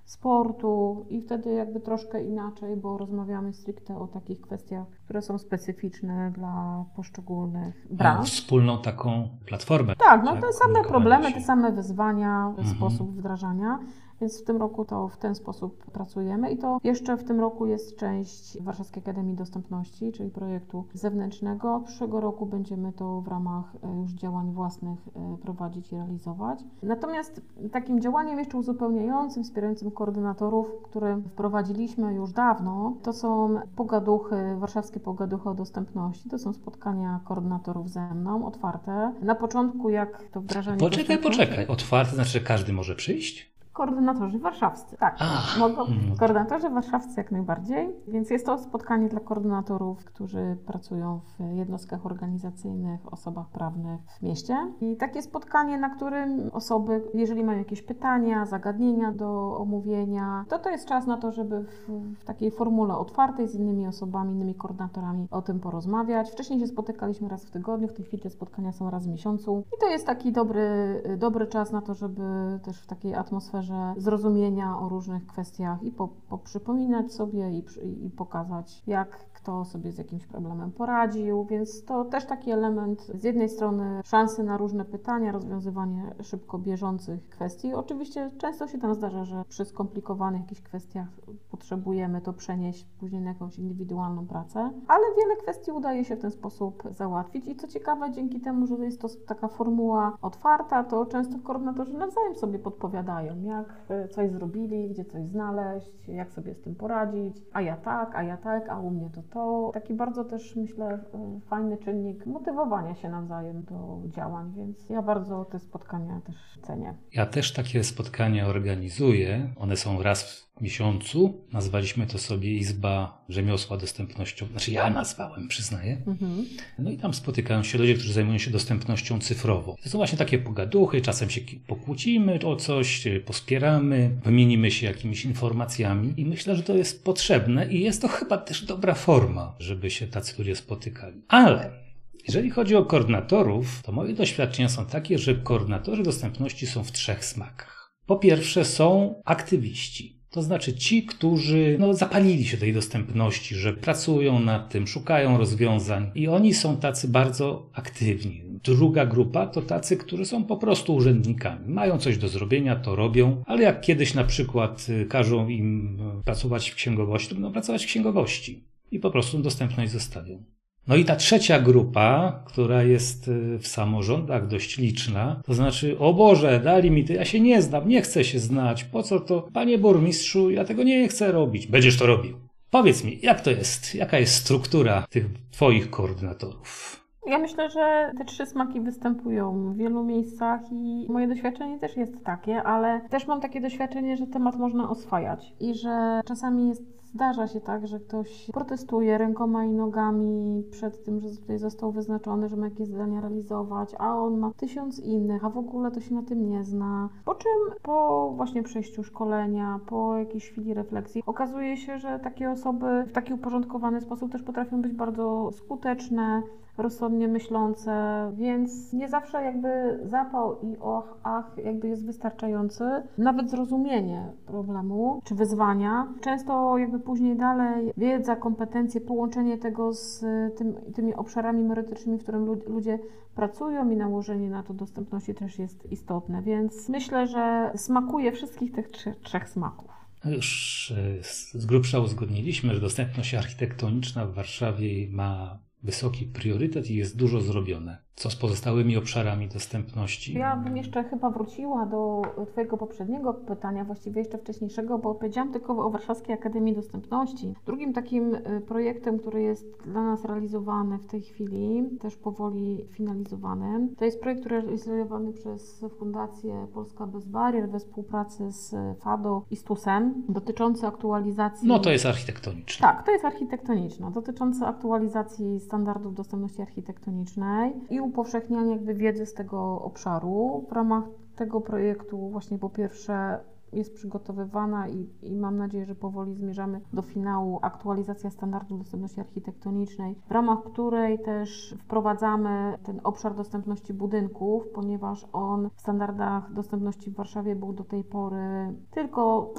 sportu i wtedy jakby troszkę inaczej, bo rozmawiamy stricte o takich kwestiach, które są specyficzne dla poszczególnych branż. Wspólną taką platformę. Tak, no te same problemy, te same wyzwania, mhm. sposób wdrażania. Więc w tym roku to w ten sposób pracujemy i to jeszcze w tym roku jest część Warszawskiej Akademii Dostępności, czyli projektu zewnętrznego. Przyszłego roku będziemy to w ramach już działań własnych prowadzić i realizować. Natomiast takim działaniem jeszcze uzupełniającym, wspierającym koordynatorów, który wprowadziliśmy już dawno, to są pogaduchy, warszawskie pogaduchy o dostępności. To są spotkania koordynatorów ze mną, otwarte. Na początku jak to wdrażanie... Poczekaj, poczekaj. Otwarte znaczy, że każdy może przyjść? Koordynatorzy warszawscy, tak. Ach, mogą, mm. Koordynatorzy warszawscy jak najbardziej, więc jest to spotkanie dla koordynatorów, którzy pracują w jednostkach organizacyjnych, osobach prawnych w mieście. I takie spotkanie, na którym osoby, jeżeli mają jakieś pytania, zagadnienia do omówienia, to to jest czas na to, żeby w, w takiej formule otwartej z innymi osobami, innymi koordynatorami o tym porozmawiać. Wcześniej się spotykaliśmy raz w tygodniu, w tej chwili te spotkania są raz w miesiącu. I to jest taki dobry, dobry czas na to, żeby też w takiej atmosferze zrozumienia o różnych kwestiach i poprzypominać sobie i, i pokazać, jak kto sobie z jakimś problemem poradził, więc to też taki element z jednej strony szansy na różne pytania, rozwiązywanie szybko bieżących kwestii. Oczywiście często się tam zdarza, że przy skomplikowanych jakichś kwestiach potrzebujemy to przenieść później na jakąś indywidualną pracę, ale wiele kwestii udaje się w ten sposób załatwić i co ciekawe, dzięki temu, że jest to taka formuła otwarta, to często koordynatorzy nawzajem sobie podpowiadają, jak coś zrobili, gdzie coś znaleźć, jak sobie z tym poradzić, a ja tak, a ja tak, a u mnie to to. Taki bardzo też, myślę, fajny czynnik motywowania się nawzajem do działań, więc ja bardzo te spotkania też cenię. Ja też takie spotkania organizuję, one są raz w miesiącu, nazwaliśmy to sobie Izba Rzemiosła Dostępnością, znaczy ja nazwałem, przyznaję. Mhm. No i tam spotykają się ludzie, którzy zajmują się dostępnością cyfrową. To są właśnie takie pogaduchy, czasem się pokłócimy o coś, pospieramy, wymienimy się jakimiś informacjami i myślę, że to jest potrzebne i jest to chyba też dobra forma, żeby się tacy ludzie spotykali. Ale... jeżeli chodzi o koordynatorów, to moje doświadczenia są takie, że koordynatorzy dostępności są w trzech smakach. Po pierwsze są aktywiści, to znaczy ci, którzy no, zapalili się tej dostępności, że pracują nad tym, szukają rozwiązań i oni są tacy bardzo aktywni. Druga grupa to tacy, którzy są po prostu urzędnikami. Mają coś do zrobienia, to robią, ale jak kiedyś na przykład każą im pracować w księgowości, to będą pracować w księgowości i po prostu dostępność zostawią. No i ta trzecia grupa, która jest w samorządach dość liczna, to znaczy, o Boże, dali mi to, ja się nie znam, nie chcę się znać, po co to? Panie burmistrzu, ja tego nie chcę robić. Będziesz to robił. Powiedz mi, jak to jest, jaka jest struktura tych twoich koordynatorów? Ja myślę, że te trzy smaki występują w wielu miejscach i moje doświadczenie też jest takie, ale też mam takie doświadczenie, że temat można oswajać i że czasami jest zdarza się tak, że ktoś protestuje rękoma i nogami przed tym, że tutaj został wyznaczony, że ma jakieś zadania realizować, a on ma tysiąc innych, a w ogóle to się na tym nie zna. Po czym po właśnie przejściu szkolenia, po jakiejś chwili refleksji okazuje się, że takie osoby w taki uporządkowany sposób też potrafią być bardzo skuteczne, rozsądnie myślące, więc nie zawsze jakby zapał i och, ach jakby jest wystarczający. Nawet zrozumienie problemu czy wyzwania często jakby później dalej wiedza, kompetencje, połączenie tego z tym, tymi obszarami merytorycznymi, w którym ludzie pracują i nałożenie na to dostępności też jest istotne, więc myślę, że smakuje wszystkich tych trzech, trzech smaków. No już z grubsza uzgodniliśmy, że dostępność architektoniczna w Warszawie ma wysoki priorytet i jest dużo zrobione. Co z pozostałymi obszarami dostępności? Ja bym jeszcze chyba wróciła do Twojego poprzedniego pytania, właściwie jeszcze wcześniejszego, bo powiedziałam tylko o Warszawskiej Akademii Dostępności. Drugim takim projektem, który jest dla nas realizowany w tej chwili, też powoli finalizowany, to jest projekt, który jest realizowany przez Fundację Polska Bez Barier we współpracy z FADO i Stusem, dotyczący aktualizacji... No to jest architektoniczne. Tak, to jest architektoniczne, dotyczące aktualizacji standardów dostępności architektonicznej i upowszechnianie jakby wiedzy z tego obszaru. W ramach tego projektu właśnie po pierwsze jest przygotowywana i, i mam nadzieję, że powoli zmierzamy do finału aktualizacja standardów dostępności architektonicznej, w ramach której też wprowadzamy ten obszar dostępności budynków, ponieważ on w standardach dostępności w Warszawie był do tej pory tylko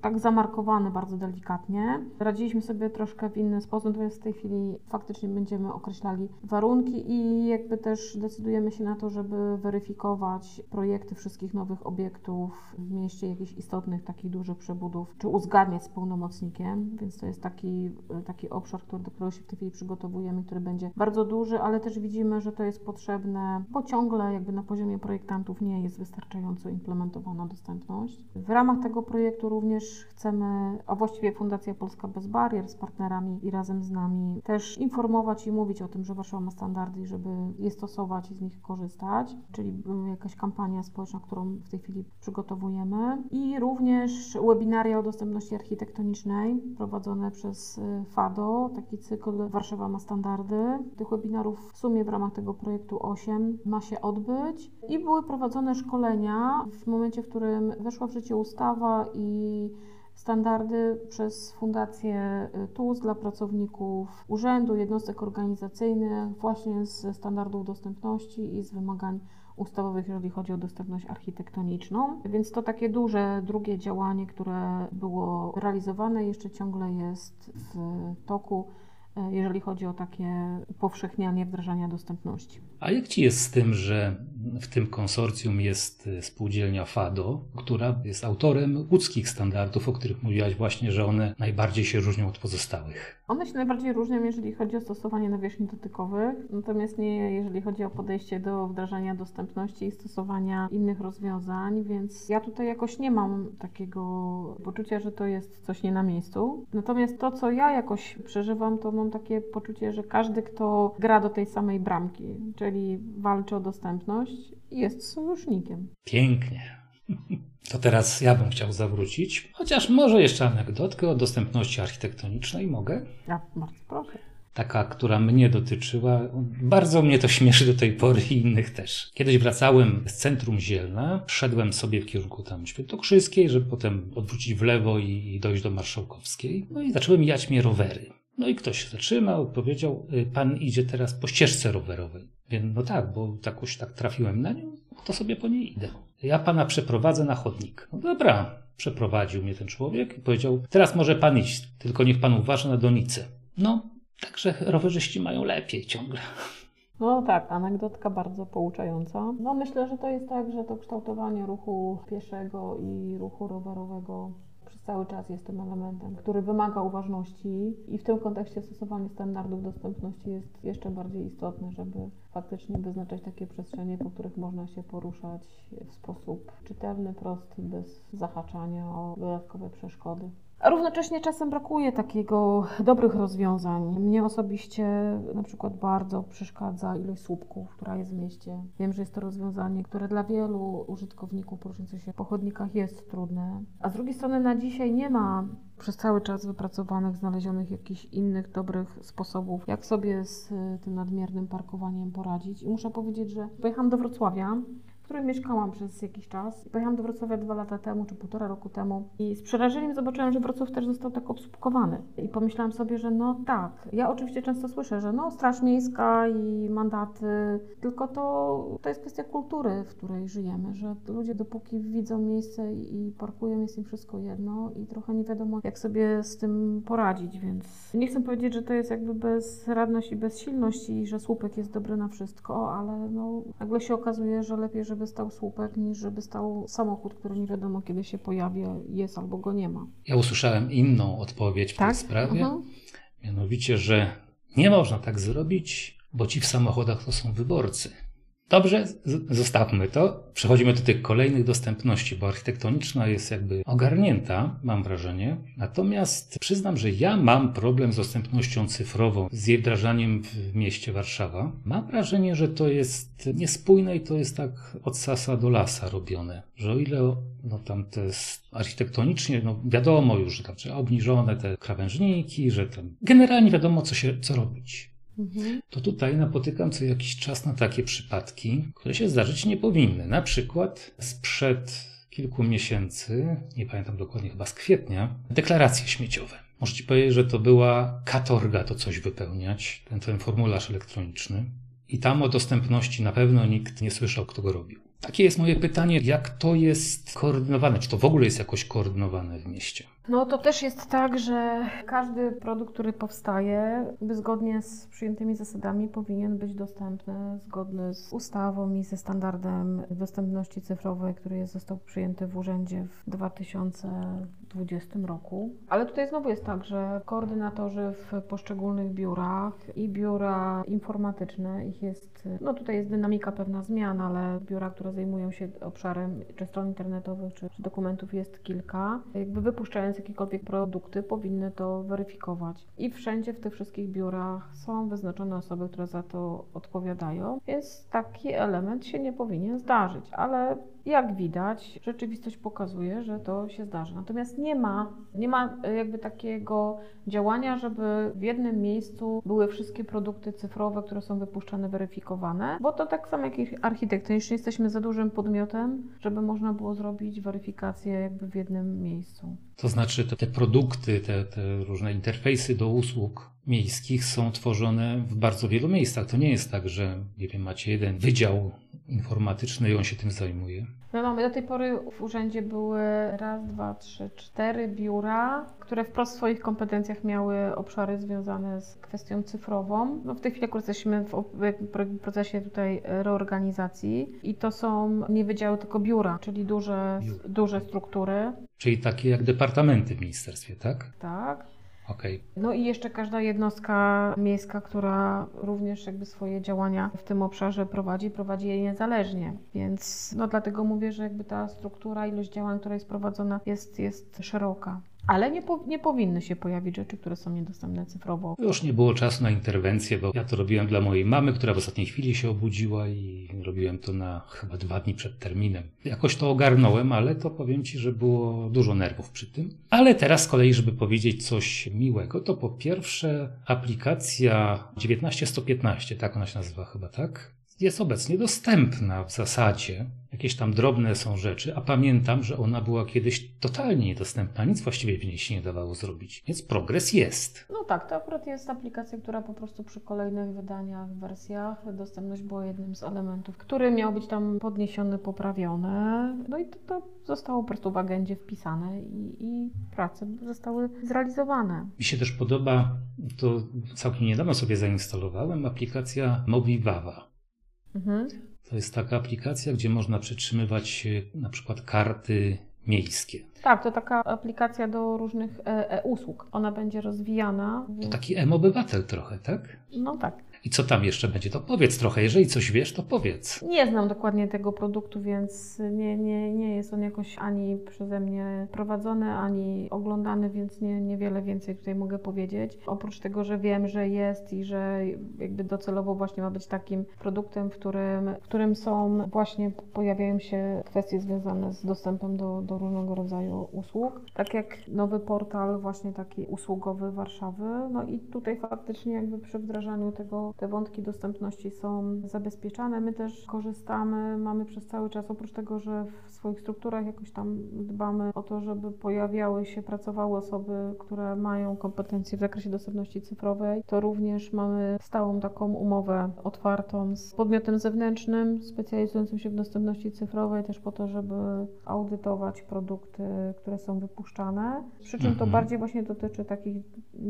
tak zamarkowany bardzo delikatnie. Radziliśmy sobie troszkę w inny sposób, natomiast w tej chwili faktycznie będziemy określali warunki i jakby też decydujemy się na to, żeby weryfikować projekty wszystkich nowych obiektów w mieście, jakichś istotnych, takich dużych przebudów, czy uzgadniać z pełnomocnikiem, więc to jest taki, taki obszar, który, do którego się w tej chwili przygotowujemy, który będzie bardzo duży, ale też widzimy, że to jest potrzebne, bo ciągle jakby na poziomie projektantów nie jest wystarczająco implementowana dostępność. W ramach tego projektu również chcemy, a właściwie Fundacja Polska Bez Barier z partnerami i razem z nami też informować i mówić o tym, że Warszawa ma standardy i żeby je stosować i z nich korzystać, czyli jakaś kampania społeczna, którą w tej chwili przygotowujemy. I również webinaria o dostępności architektonicznej prowadzone przez FADO, taki cykl Warszawa ma standardy. Tych webinarów w sumie w ramach tego projektu osiem ma się odbyć i były prowadzone szkolenia w momencie, w którym weszła w życie ustawa i standardy przez Fundację T U S dla pracowników urzędu, jednostek organizacyjnych właśnie ze standardów dostępności i z wymagań ustawowych, jeżeli chodzi o dostępność architektoniczną. Więc to takie duże, drugie działanie, które było realizowane, jeszcze ciągle jest w toku, jeżeli chodzi o takie upowszechnianie wdrażania dostępności. A jak Ci jest z tym, że w tym konsorcjum jest spółdzielnia FADO, która jest autorem łódzkich standardów, o których mówiłaś właśnie, że one najbardziej się różnią od pozostałych? One się najbardziej różnią, jeżeli chodzi o stosowanie nawierzchni dotykowych, natomiast nie jeżeli chodzi o podejście do wdrażania dostępności i stosowania innych rozwiązań, więc ja tutaj jakoś nie mam takiego poczucia, że to jest coś nie na miejscu. Natomiast to, co ja jakoś przeżywam, to mam takie poczucie, że każdy, kto gra do tej samej bramki, czyli walczy o dostępność, jest sojusznikiem. Pięknie. To teraz ja bym chciał zawrócić, chociaż może jeszcze anegdotkę o dostępności architektonicznej mogę? Ja bardzo proszę. Taka, która mnie dotyczyła. Bardzo mnie to śmieszy do tej pory i innych też. Kiedyś wracałem z centrum Zielna, szedłem sobie w kierunku tam Świętokrzyskiej, żeby potem odwrócić w lewo i dojść do Marszałkowskiej. No i zaczęły mijać mnie rowery. No i ktoś się zatrzymał, powiedział, pan idzie teraz po ścieżce rowerowej. Więc no tak, bo jakoś tak trafiłem na nią, to sobie po niej idę. Ja pana przeprowadzę na chodnik. No dobra, przeprowadził mnie ten człowiek i powiedział, teraz może pan iść, tylko niech pan uważa na donicę. No, także rowerzyści mają lepiej ciągle. No tak, anegdotka bardzo pouczająca. No myślę, że to jest tak, że to kształtowanie ruchu pieszego i ruchu rowerowego cały czas jest tym elementem, który wymaga uważności i w tym kontekście stosowanie standardów dostępności jest jeszcze bardziej istotne, żeby faktycznie wyznaczać takie przestrzenie, po których można się poruszać w sposób czytelny, prosty, bez zahaczania o dodatkowe przeszkody. A równocześnie czasem brakuje takiego dobrych rozwiązań. Mnie osobiście na przykład bardzo przeszkadza ilość słupków, która jest w mieście. Wiem, że jest to rozwiązanie, które dla wielu użytkowników poruszających się po chodnikach jest trudne. A z drugiej strony na dzisiaj nie ma przez cały czas wypracowanych, znalezionych jakichś innych dobrych sposobów, jak sobie z tym nadmiernym parkowaniem poradzić. I muszę powiedzieć, że pojechałam do Wrocławia, w którym mieszkałam przez jakiś czas. Pojechałam do Wrocławia dwa lata temu, czy półtora roku temu i z przerażeniem zobaczyłam, że Wrocław też został tak obsłupkowany. I pomyślałam sobie, że no tak, ja oczywiście często słyszę, że no Straż Miejska i mandaty, tylko to, to jest kwestia kultury, w której żyjemy, że ludzie dopóki widzą miejsce i parkują, jest im wszystko jedno i trochę nie wiadomo, jak sobie z tym poradzić, więc nie chcę powiedzieć, że to jest jakby bezradność i bezsilność i że słupek jest dobry na wszystko, ale no nagle się okazuje, że lepiej, żeby stał słupek, niż żeby stał samochód, który nie wiadomo, kiedy się pojawi, jest albo go nie ma. Ja usłyszałem inną odpowiedź w tak? tej sprawie, Aha. mianowicie, że nie można tak zrobić, bo ci w samochodach to są wyborcy. Dobrze, zostawmy to. Przechodzimy do tych kolejnych dostępności, bo architektoniczna jest jakby ogarnięta, mam wrażenie. Natomiast przyznam, że ja mam problem z dostępnością cyfrową, z jej wdrażaniem w mieście Warszawa. Mam wrażenie, że to jest niespójne i to jest tak od sasa do lasa robione, że o ile no tam te architektonicznie, no wiadomo już, że tam że obniżone te krawężniki, że tam generalnie wiadomo, co się, co robić. To tutaj napotykam co jakiś czas na takie przypadki, które się zdarzyć nie powinny. Na przykład sprzed kilku miesięcy, nie pamiętam dokładnie, chyba z kwietnia, deklaracje śmieciowe. Może ci powiedzieć, że to była katorga to coś wypełniać, ten, ten formularz elektroniczny. I tam o dostępności na pewno nikt nie słyszał, kto go robił. Takie jest moje pytanie, jak to jest koordynowane? Czy to w ogóle jest jakoś koordynowane w mieście? No to też jest tak, że każdy produkt, który powstaje, zgodnie z przyjętymi zasadami powinien być dostępny, zgodny z ustawą i ze standardem dostępności cyfrowej, który został przyjęty w urzędzie w dwa tysiące dwudziestym roku. Ale tutaj znowu jest tak, że koordynatorzy w poszczególnych biurach i biura informatyczne, ich jest, no tutaj jest dynamika pewna zmian, ale biura, które zajmują się obszarem czy stron internetowych, czy dokumentów jest kilka, jakby wypuszczając jakiekolwiek produkty, powinny to weryfikować. I wszędzie w tych wszystkich biurach są wyznaczone osoby, które za to odpowiadają, więc taki element się nie powinien zdarzyć, ale jak widać, rzeczywistość pokazuje, że to się zdarza. Natomiast nie ma, nie ma jakby takiego działania, żeby w jednym miejscu były wszystkie produkty cyfrowe, które są wypuszczane, weryfikowane, bo to tak samo jak architektonicznie jesteśmy za dużym podmiotem, żeby można było zrobić weryfikację jakby w jednym miejscu. To znaczy te, te produkty, te, te różne interfejsy do usług miejskich są tworzone w bardzo wielu miejscach. To nie jest tak, że nie wiem, macie jeden wydział informatyczny i on się tym zajmuje. My mamy do tej pory w urzędzie były raz, dwa, trzy, cztery biura, które wprost w swoich kompetencjach miały obszary związane z kwestią cyfrową. No w tej chwili akurat jesteśmy w procesie tutaj reorganizacji i to są nie wydziały, tylko biura, czyli duże, biura. duże struktury. Czyli takie jak departamenty w ministerstwie, tak? Tak. Okay. No i jeszcze każda jednostka miejska, która również jakby swoje działania w tym obszarze prowadzi, prowadzi je niezależnie. Więc no dlatego mówię, że jakby ta struktura, ilość działań, która jest prowadzona jest, jest szeroka. Ale nie, po, nie powinny się pojawić rzeczy, które są niedostępne cyfrowo. Już nie było czasu na interwencję, bo ja to robiłem dla mojej mamy, która w ostatniej chwili się obudziła i robiłem to na chyba dwa dni przed terminem. Jakoś to ogarnąłem, ale to powiem Ci, że było dużo nerwów przy tym. Ale teraz z kolei, żeby powiedzieć coś miłego, to po pierwsze aplikacja dziewiętnaście sto piętnaście, tak ona się nazywa chyba, tak? Jest obecnie dostępna w zasadzie. Jakieś tam drobne są rzeczy, a pamiętam, że ona była kiedyś totalnie niedostępna, nic właściwie w niej się nie dawało zrobić, więc progres jest. No tak, to akurat jest aplikacja, która po prostu przy kolejnych wydaniach, wersjach, dostępność była jednym z elementów, który miał być tam podniesiony, poprawiony, no i to, to zostało po prostu w agendzie wpisane i, i prace zostały zrealizowane. Mi się też podoba, to całkiem niedawno sobie zainstalowałem, aplikacja MobileWawa. Mhm. To jest taka aplikacja, gdzie można przetrzymywać na przykład karty miejskie. Tak, to taka aplikacja do różnych e-usług. Ona będzie rozwijana. W... To taki M-obywatel trochę, tak? No tak. I co tam jeszcze będzie, to powiedz trochę. Jeżeli coś wiesz, to powiedz. Nie znam dokładnie tego produktu, więc nie, nie, nie jest on jakoś ani przeze mnie prowadzony, ani oglądany, więc nie, niewiele więcej tutaj mogę powiedzieć. Oprócz tego, że wiem, że jest i że jakby docelowo właśnie ma być takim produktem, w którym, w którym są właśnie pojawiają się kwestie związane z dostępem do, do różnego rodzaju usług. Tak jak nowy portal właśnie taki usługowy Warszawy. No i tutaj faktycznie jakby przy wdrażaniu tego to te wątki dostępności są zabezpieczane. My też korzystamy, mamy przez cały czas, oprócz tego, że w swoich strukturach jakoś tam dbamy o to, żeby pojawiały się, pracowały osoby, które mają kompetencje w zakresie dostępności cyfrowej, to również mamy stałą taką umowę otwartą z podmiotem zewnętrznym specjalizującym się w dostępności cyfrowej, też po to, żeby audytować produkty, które są wypuszczane. Przy czym to bardziej właśnie dotyczy takich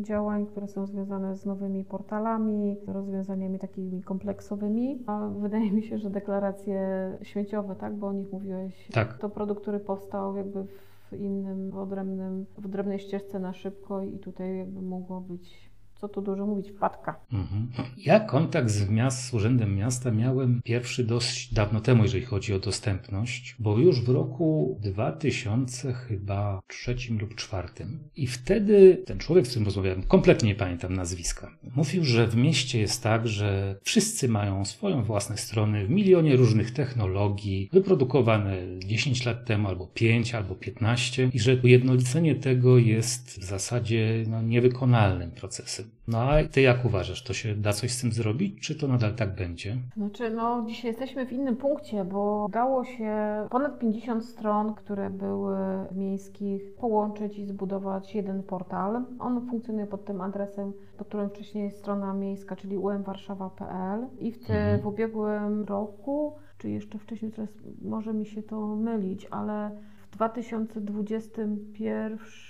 działań, które są związane z nowymi portalami, rozwiązaniami takimi kompleksowymi. A wydaje mi się, że deklaracje śmieciowe, tak, bo o nich mówiłeś, tak. To produkt, który powstał jakby w innym, w odrębnym, w odrębnej ścieżce na szybko i tutaj jakby mogło być, co tu dużo mówić, wpadka. Mhm. Ja kontakt z, miast, z Urzędem Miasta miałem pierwszy dość dawno temu, jeżeli chodzi o dostępność, bo już w roku dwa tysiące chyba trzecim lub czwartym. I wtedy ten człowiek, z którym rozmawiałem, kompletnie nie pamiętam nazwiska, mówił, że w mieście jest tak, że wszyscy mają swoją własną stronę w milionie różnych technologii, wyprodukowane dziesięć lat temu, albo pięć, albo piętnaście, i że ujednolicenie tego jest w zasadzie no, niewykonalnym procesem. No a ty jak uważasz, to się da coś z tym zrobić, czy to nadal tak będzie? Znaczy, no dzisiaj jesteśmy w innym punkcie, bo udało się ponad pięćdziesiąt stron, które były miejskich, połączyć i zbudować jeden portal. On funkcjonuje pod tym adresem, pod którym wcześniej jest strona miejska, czyli u m warszawa kropka p l, i w, te, mhm. w ubiegłym roku, czy jeszcze wcześniej, teraz może mi się to mylić, ale w dwa tysiące dwudziestym pierwszym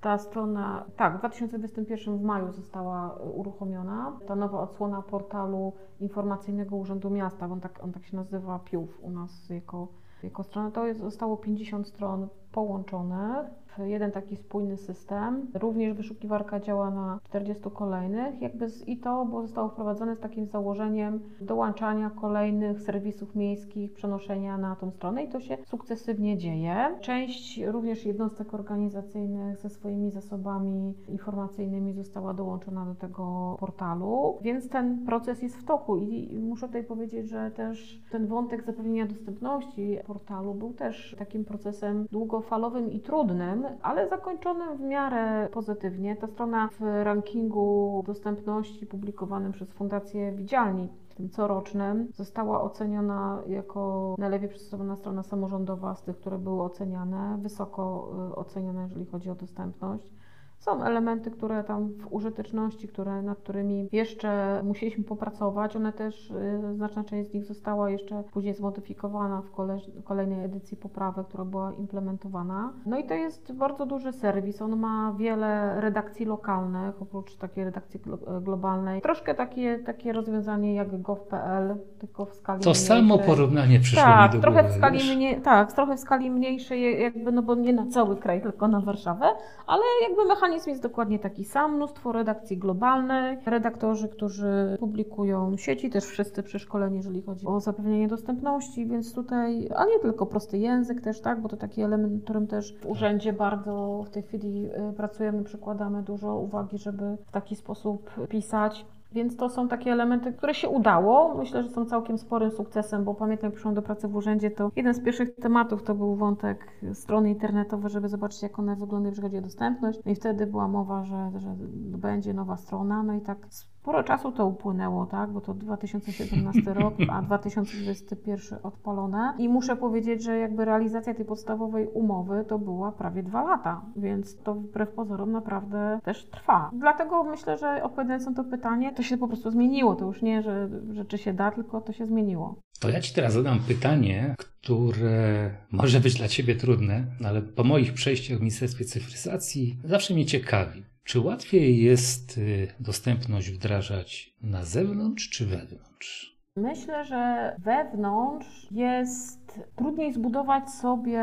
ta strona, tak, w dwa tysiące dwudziestym pierwszym w maju została uruchomiona ta nowa odsłona portalu informacyjnego Urzędu Miasta, on tak, on tak się nazywa, P I U W u nas jako, jako strona. To jest, zostało pięćdziesiąt stron połączonych w jeden taki spójny system. Również wyszukiwarka działa na czterdziestu kolejnych, jakby z, i to bo zostało wprowadzone z takim założeniem dołączania kolejnych serwisów miejskich, przenoszenia na tą stronę, i to się sukcesywnie dzieje. Część również jednostek organizacyjnych ze swoimi zasobami informacyjnymi została dołączona do tego portalu, więc ten proces jest w toku i muszę tutaj powiedzieć, że też ten wątek zapewnienia dostępności portalu był też takim procesem długofalowym i trudnym, ale zakończonym w miarę pozytywnie. Ta strona w rankingu dostępności publikowanym przez Fundację Widzialni, tym corocznym, została oceniona jako najlepiej przystosowana strona samorządowa z tych, które były oceniane, wysoko ocenione, jeżeli chodzi o dostępność. Są elementy, które tam w użyteczności, które, nad którymi jeszcze musieliśmy popracować. One też, znaczna część z nich została jeszcze później zmodyfikowana w kole, kolejnej edycji poprawek, która była implementowana. No i to jest bardzo duży serwis. On ma wiele redakcji lokalnych, oprócz takiej redakcji globalnej. Troszkę takie, takie rozwiązanie jak gov kropka p l, tylko w skali mniejszej. To samo porównanie przyszło tak, mi do trochę głowy, w skali mniej, tak, trochę w skali mniejszej, jakby, no bo nie na cały kraj, tylko na Warszawę, ale jakby mechanizm Mechanizm jest dokładnie taki sam, mnóstwo redakcji globalnych, redaktorzy, którzy publikują sieci, też wszyscy przeszkoleni, jeżeli chodzi o zapewnienie dostępności, więc tutaj, a nie tylko prosty język też, tak, bo to taki element, którym też w urzędzie bardzo w tej chwili pracujemy, przykładamy dużo uwagi, żeby w taki sposób pisać. Więc to są takie elementy, które się udało. Myślę, że są całkiem sporym sukcesem, bo pamiętam, jak przyszłam do pracy w urzędzie, to jeden z pierwszych tematów to był wątek strony internetowej, żeby zobaczyć, jak one wyglądają, jeżeli chodzi o dostępność. No i wtedy była mowa, że, że będzie nowa strona, no i tak sporo czasu to upłynęło, tak, bo to dwa tysiące siedemnasty rok, a dwa tysiące dwudziesty pierwszy odpalone. I muszę powiedzieć, że jakby realizacja tej podstawowej umowy to była prawie dwa lata, więc to wbrew pozorom naprawdę też trwa. Dlatego myślę, że odpowiadając na to pytanie, to się po prostu zmieniło. To już nie, że, że czy się da, tylko to się zmieniło. To ja Ci teraz zadam pytanie, które może być dla Ciebie trudne, ale po moich przejściach w Ministerstwie Cyfryzacji zawsze mnie ciekawi. Czy łatwiej jest dostępność wdrażać na zewnątrz czy wewnątrz? Myślę, że wewnątrz jest trudniej zbudować sobie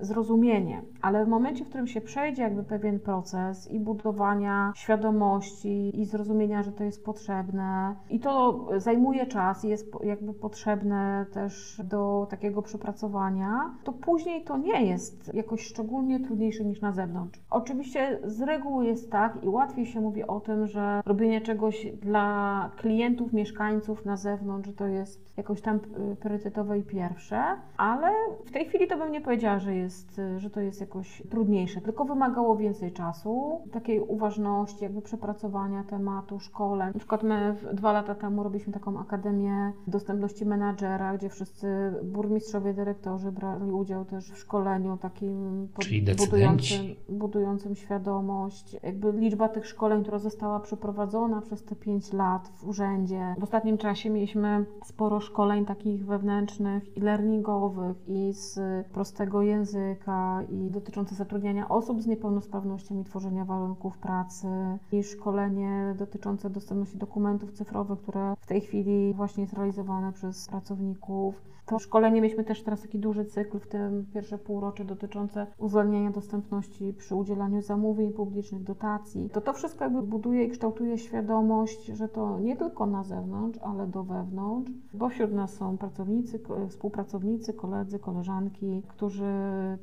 zrozumienie, ale w momencie, w którym się przejdzie jakby pewien proces i budowania świadomości i zrozumienia, że to jest potrzebne, i to zajmuje czas i jest jakby potrzebne też do takiego przepracowania, to później to nie jest jakoś szczególnie trudniejsze niż na zewnątrz. Oczywiście z reguły jest tak i łatwiej się mówi o tym, że robienie czegoś dla klientów, mieszkańców na zewnątrz, to jest jakoś tam priorytetowe i pierwsze, ale w tej chwili to bym nie powiedziała, że, jest, że to jest jakoś trudniejsze, tylko wymagało więcej czasu, takiej uważności, jakby przepracowania tematu, szkoleń. Na przykład my dwa lata temu robiliśmy taką Akademię Dostępności Menadżera, gdzie wszyscy burmistrzowie, dyrektorzy brali udział też w szkoleniu takim pod, budującym, budującym świadomość. Jakby liczba tych szkoleń, która została przeprowadzona przez te pięć lat w urzędzie. W ostatnim czasie mieliśmy sporo szkoleń takich wewnętrznych i learningowych i z prostego języka i dotyczące zatrudniania osób z niepełnosprawnością i tworzenia warunków pracy i szkolenie dotyczące dostępności dokumentów cyfrowych, które w tej chwili właśnie jest realizowane przez pracowników. To szkolenie mieliśmy też teraz taki duży cykl, w tym pierwsze półrocze dotyczące uwzględniania dostępności przy udzielaniu zamówień publicznych, dotacji. To to wszystko jakby buduje i kształtuje świadomość, że to nie tylko na zewnątrz, ale do wewnątrz, bo wśród nas są pracownicy, współpracownicy, koledzy, koleżanki, którzy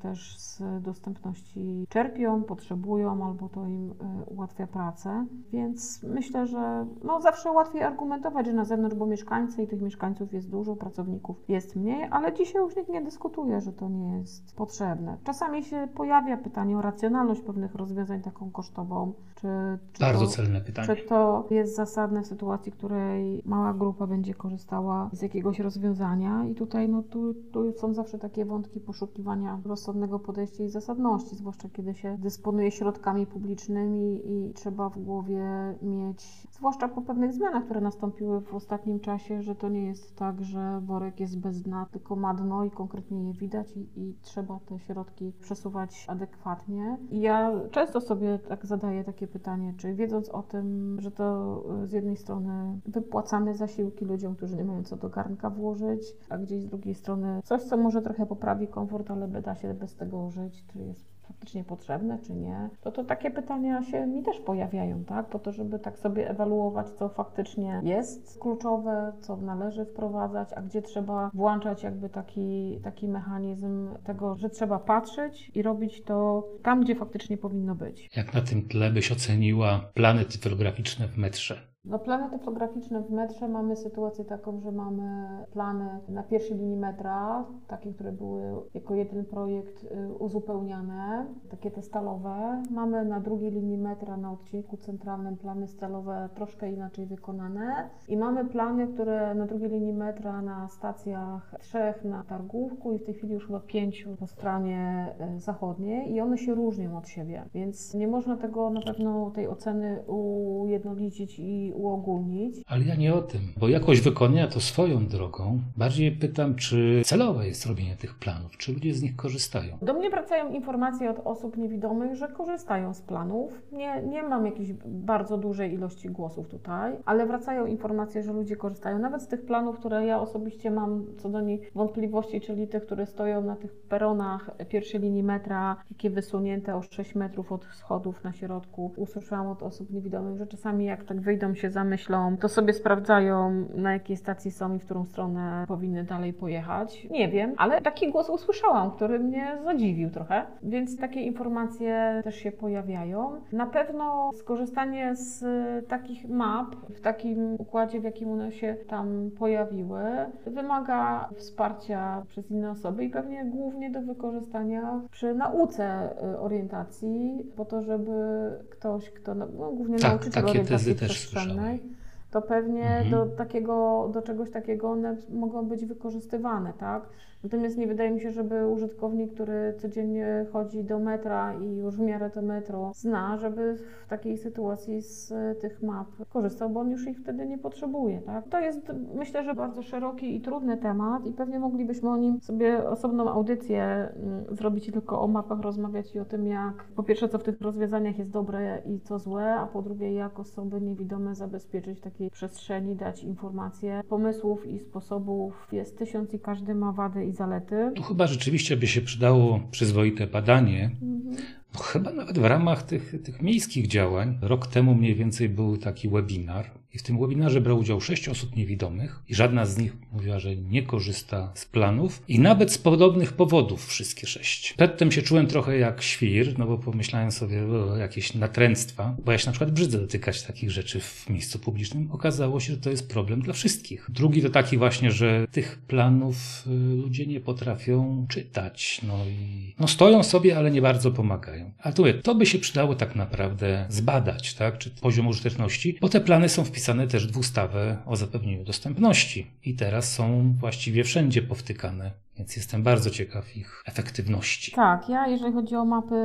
też z dostępności czerpią, potrzebują albo to im ułatwia pracę. Więc myślę, że no zawsze łatwiej argumentować, że na zewnątrz, bo mieszkańcy i tych mieszkańców jest dużo, pracowników jest mniej, ale dzisiaj już nikt nie dyskutuje, że to nie jest potrzebne. Czasami się pojawia pytanie o racjonalność pewnych rozwiązań taką kosztową, czy, czy, bardzo to, celne pytanie. Czy to jest zasadne w sytuacji, w której mała grupa będzie korzystała z jakiegoś rozwiązania i tutaj no, tu, tu są zawsze takie wątki poszukiwania rozsądnego podejścia i zasadności, zwłaszcza kiedy się dysponuje środkami publicznymi i trzeba w głowie mieć, zwłaszcza po pewnych zmianach, które nastąpiły w ostatnim czasie, że to nie jest tak, że worek jest bez dna, tylko ma dno i konkretnie je widać i, i trzeba te środki przesuwać adekwatnie. I ja często sobie tak zadaję takie pytanie, czy wiedząc o tym, że to z jednej strony wypłacamy zasiłki ludziom, którzy nie mają co do garnka włożyć, a gdzieś z drugiej strony coś, co może trochę poprawi komfort, ale da się bez tego żyć, czy jest faktycznie potrzebne, czy nie, to to takie pytania się mi też pojawiają, tak? Po to, żeby tak sobie ewaluować, co faktycznie jest kluczowe, co należy wprowadzać, a gdzie trzeba włączać jakby taki, taki mechanizm tego, że trzeba patrzeć i robić to tam, gdzie faktycznie powinno być. Jak na tym tle byś oceniła plany cyfrograficzne w metrze? No, plany typograficzne w metrze mamy sytuację taką, że mamy plany na pierwszej linii metra, takie, które były jako jeden projekt uzupełniane, takie te stalowe. Mamy na drugiej linii metra na odcinku centralnym plany stalowe troszkę inaczej wykonane i mamy plany, które na drugiej linii metra na stacjach trzech na Targówku i w tej chwili już chyba pięciu po stronie zachodniej i one się różnią od siebie, więc nie można tego na pewno tej oceny ujednolicić i uogólnić. Ale ja nie o tym, bo jakość wykonania to swoją drogą. Bardziej pytam, czy celowe jest robienie tych planów, czy ludzie z nich korzystają? Do mnie wracają informacje od osób niewidomych, że korzystają z planów. Nie, nie mam jakiejś bardzo dużej ilości głosów tutaj, ale wracają informacje, że ludzie korzystają nawet z tych planów, które ja osobiście mam co do nich wątpliwości, czyli tych, które stoją na tych peronach pierwszej linii metra, takie wysunięte o sześć metrów od schodów na środku. Usłyszałam od osób niewidomych, że czasami jak tak wyjdą się zamyślą, to sobie sprawdzają, na jakiej stacji są i w którą stronę powinny dalej pojechać. Nie wiem, ale taki głos usłyszałam, który mnie zadziwił trochę, więc takie informacje też się pojawiają. Na pewno skorzystanie z takich map w takim układzie, w jakim one się tam pojawiły, wymaga wsparcia przez inne osoby i pewnie głównie do wykorzystania przy nauce orientacji, po to, żeby ktoś, kto no, głównie tak, nauczyciel orientacji też to pewnie mhm. do, takiego, do czegoś takiego one mogą być wykorzystywane, tak? Natomiast nie wydaje mi się, żeby użytkownik, który codziennie chodzi do metra i już w miarę to metro zna, żeby w takiej sytuacji z tych map korzystał, bo on już ich wtedy nie potrzebuje, tak? To jest, myślę, że bardzo szeroki i trudny temat i pewnie moglibyśmy o nim sobie osobną audycję zrobić i tylko o mapach rozmawiać i o tym, jak po pierwsze, co w tych rozwiązaniach jest dobre i co złe, a po drugie, jak osoby niewidome zabezpieczyć takiej przestrzeni, dać informacje. Pomysłów i sposobów jest tysiąc i każdy ma wady i zalety. Tu chyba rzeczywiście by się przydało przyzwoite badanie, mhm. bo chyba nawet w ramach tych, tych miejskich działań. Rok temu mniej więcej był taki webinar I w tym webinarze brał udział sześć osób niewidomych i żadna z nich mówiła, że nie korzysta z planów i nawet z podobnych powodów wszystkie sześć. Przedtem się czułem trochę jak świr, no bo pomyślałem sobie o jakieś natręctwa, bo ja się na przykład brzydzę dotykać takich rzeczy w miejscu publicznym. Okazało się, że to jest problem dla wszystkich. Drugi to taki właśnie, że tych planów ludzie nie potrafią czytać, no i no stoją sobie, ale nie bardzo pomagają. A tu to by się przydało tak naprawdę zbadać, tak, czy poziom użyteczności, bo te plany są wpisane też w ustawę o zapewnieniu dostępności i teraz są właściwie wszędzie powtykane, więc jestem bardzo ciekaw ich efektywności. Tak, ja jeżeli chodzi o mapy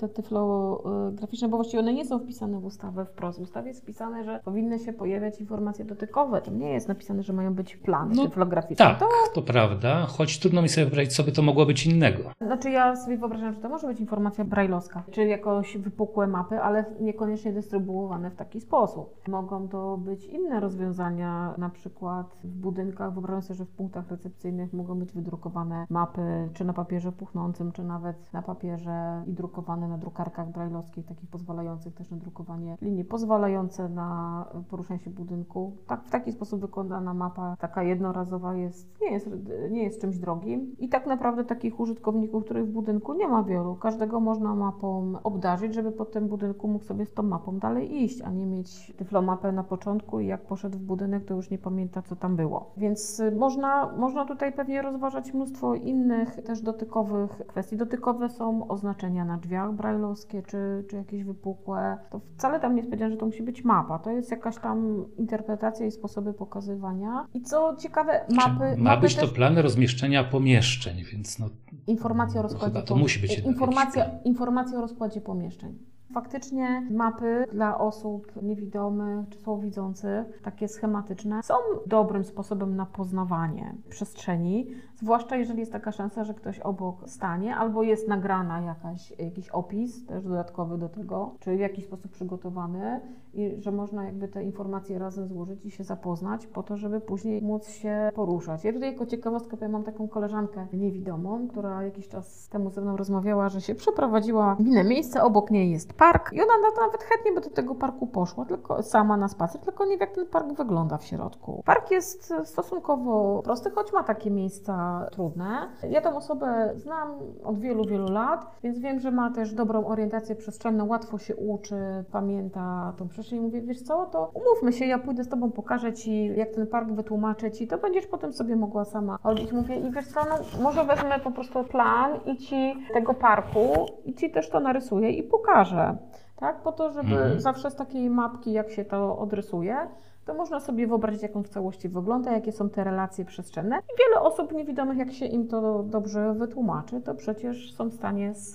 te tyflograficzne, bo właściwie one nie są wpisane w ustawę wprost. W ustawie jest wpisane, że powinny się pojawiać informacje dotykowe. Tam nie jest napisane, że mają być plany no, tyflograficzne. Tak, to... to prawda, choć trudno mi sobie wyobrazić, co by to mogło być innego. Znaczy ja sobie wyobrażam, że to może być informacja brajlowska, czy jakoś wypukłe mapy, ale niekoniecznie dystrybuowane w taki sposób. Mogą to być inne rozwiązania, na przykład w budynkach, wyobrażam sobie, że w punktach recepcyjnych mogą być wydrukowane mapy, czy na papierze puchnącym, czy nawet na papierze i drukowane na drukarkach brajlowskich, takich pozwalających też na drukowanie linii, pozwalające na poruszanie się budynku. Tak, w taki sposób wykonana mapa, taka jednorazowa jest nie, jest, nie jest czymś drogim i tak naprawdę takich użytkowników, których w budynku nie ma wielu, każdego można mapą obdarzyć, żeby po tym budynku mógł sobie z tą mapą dalej iść, a nie mieć tyflomapę na początku i jak poszedł w budynek, to już nie pamięta, co tam było. Więc można, można tutaj pewnie rozważać mnóstwo innych też dotykowych kwestii. Dotykowe są oznaczenia na drzwiach brajlowskie, czy, czy jakieś wypukłe. To wcale tam nie powiedziałem, że to musi być mapa. To jest jakaś tam interpretacja i sposoby pokazywania. I co ciekawe, mapy... Ma mapy być też... to plan rozmieszczenia pomieszczeń, więc no... Informacja o rozkładzie no, to musi być informacja, informacja o rozkładzie pomieszczeń. Faktycznie mapy dla osób niewidomych czy słabowidzących, takie schematyczne, są dobrym sposobem na poznawanie przestrzeni, zwłaszcza jeżeli jest taka szansa, że ktoś obok stanie albo jest nagrana jakaś, jakiś opis też dodatkowy do tego, czy w jakiś sposób przygotowany i że można jakby te informacje razem złożyć i się zapoznać po to, żeby później móc się poruszać. Ja tutaj jako ciekawostkę powiem, mam taką koleżankę niewidomą, która jakiś czas temu ze mną rozmawiała, że się przeprowadziła w inne miejsce, obok niej jest park i ona nawet chętnie by do tego parku poszła, tylko sama na spacer, tylko nie wie, jak ten park wygląda w środku. Park jest stosunkowo prosty, choć ma takie miejsca trudne. Ja tę osobę znam od wielu, wielu lat, więc wiem, że ma też dobrą orientację przestrzenną, łatwo się uczy, pamięta tą przestrzeń. Mówię, wiesz co, to umówmy się, ja pójdę z tobą, pokażę ci, jak ten park wytłumaczę ci, to będziesz potem sobie mogła sama chodzić. Mówię, i wiesz co, no może wezmę po prostu plan i ci tego parku i ci też to narysuję i pokażę. Tak, po to, żeby mm. zawsze z takiej mapki, jak się to odrysuje, to można sobie wyobrazić, jak on w całości wygląda, jakie są te relacje przestrzenne. I wiele osób niewidomych, jak się im to dobrze wytłumaczy, to przecież są w stanie z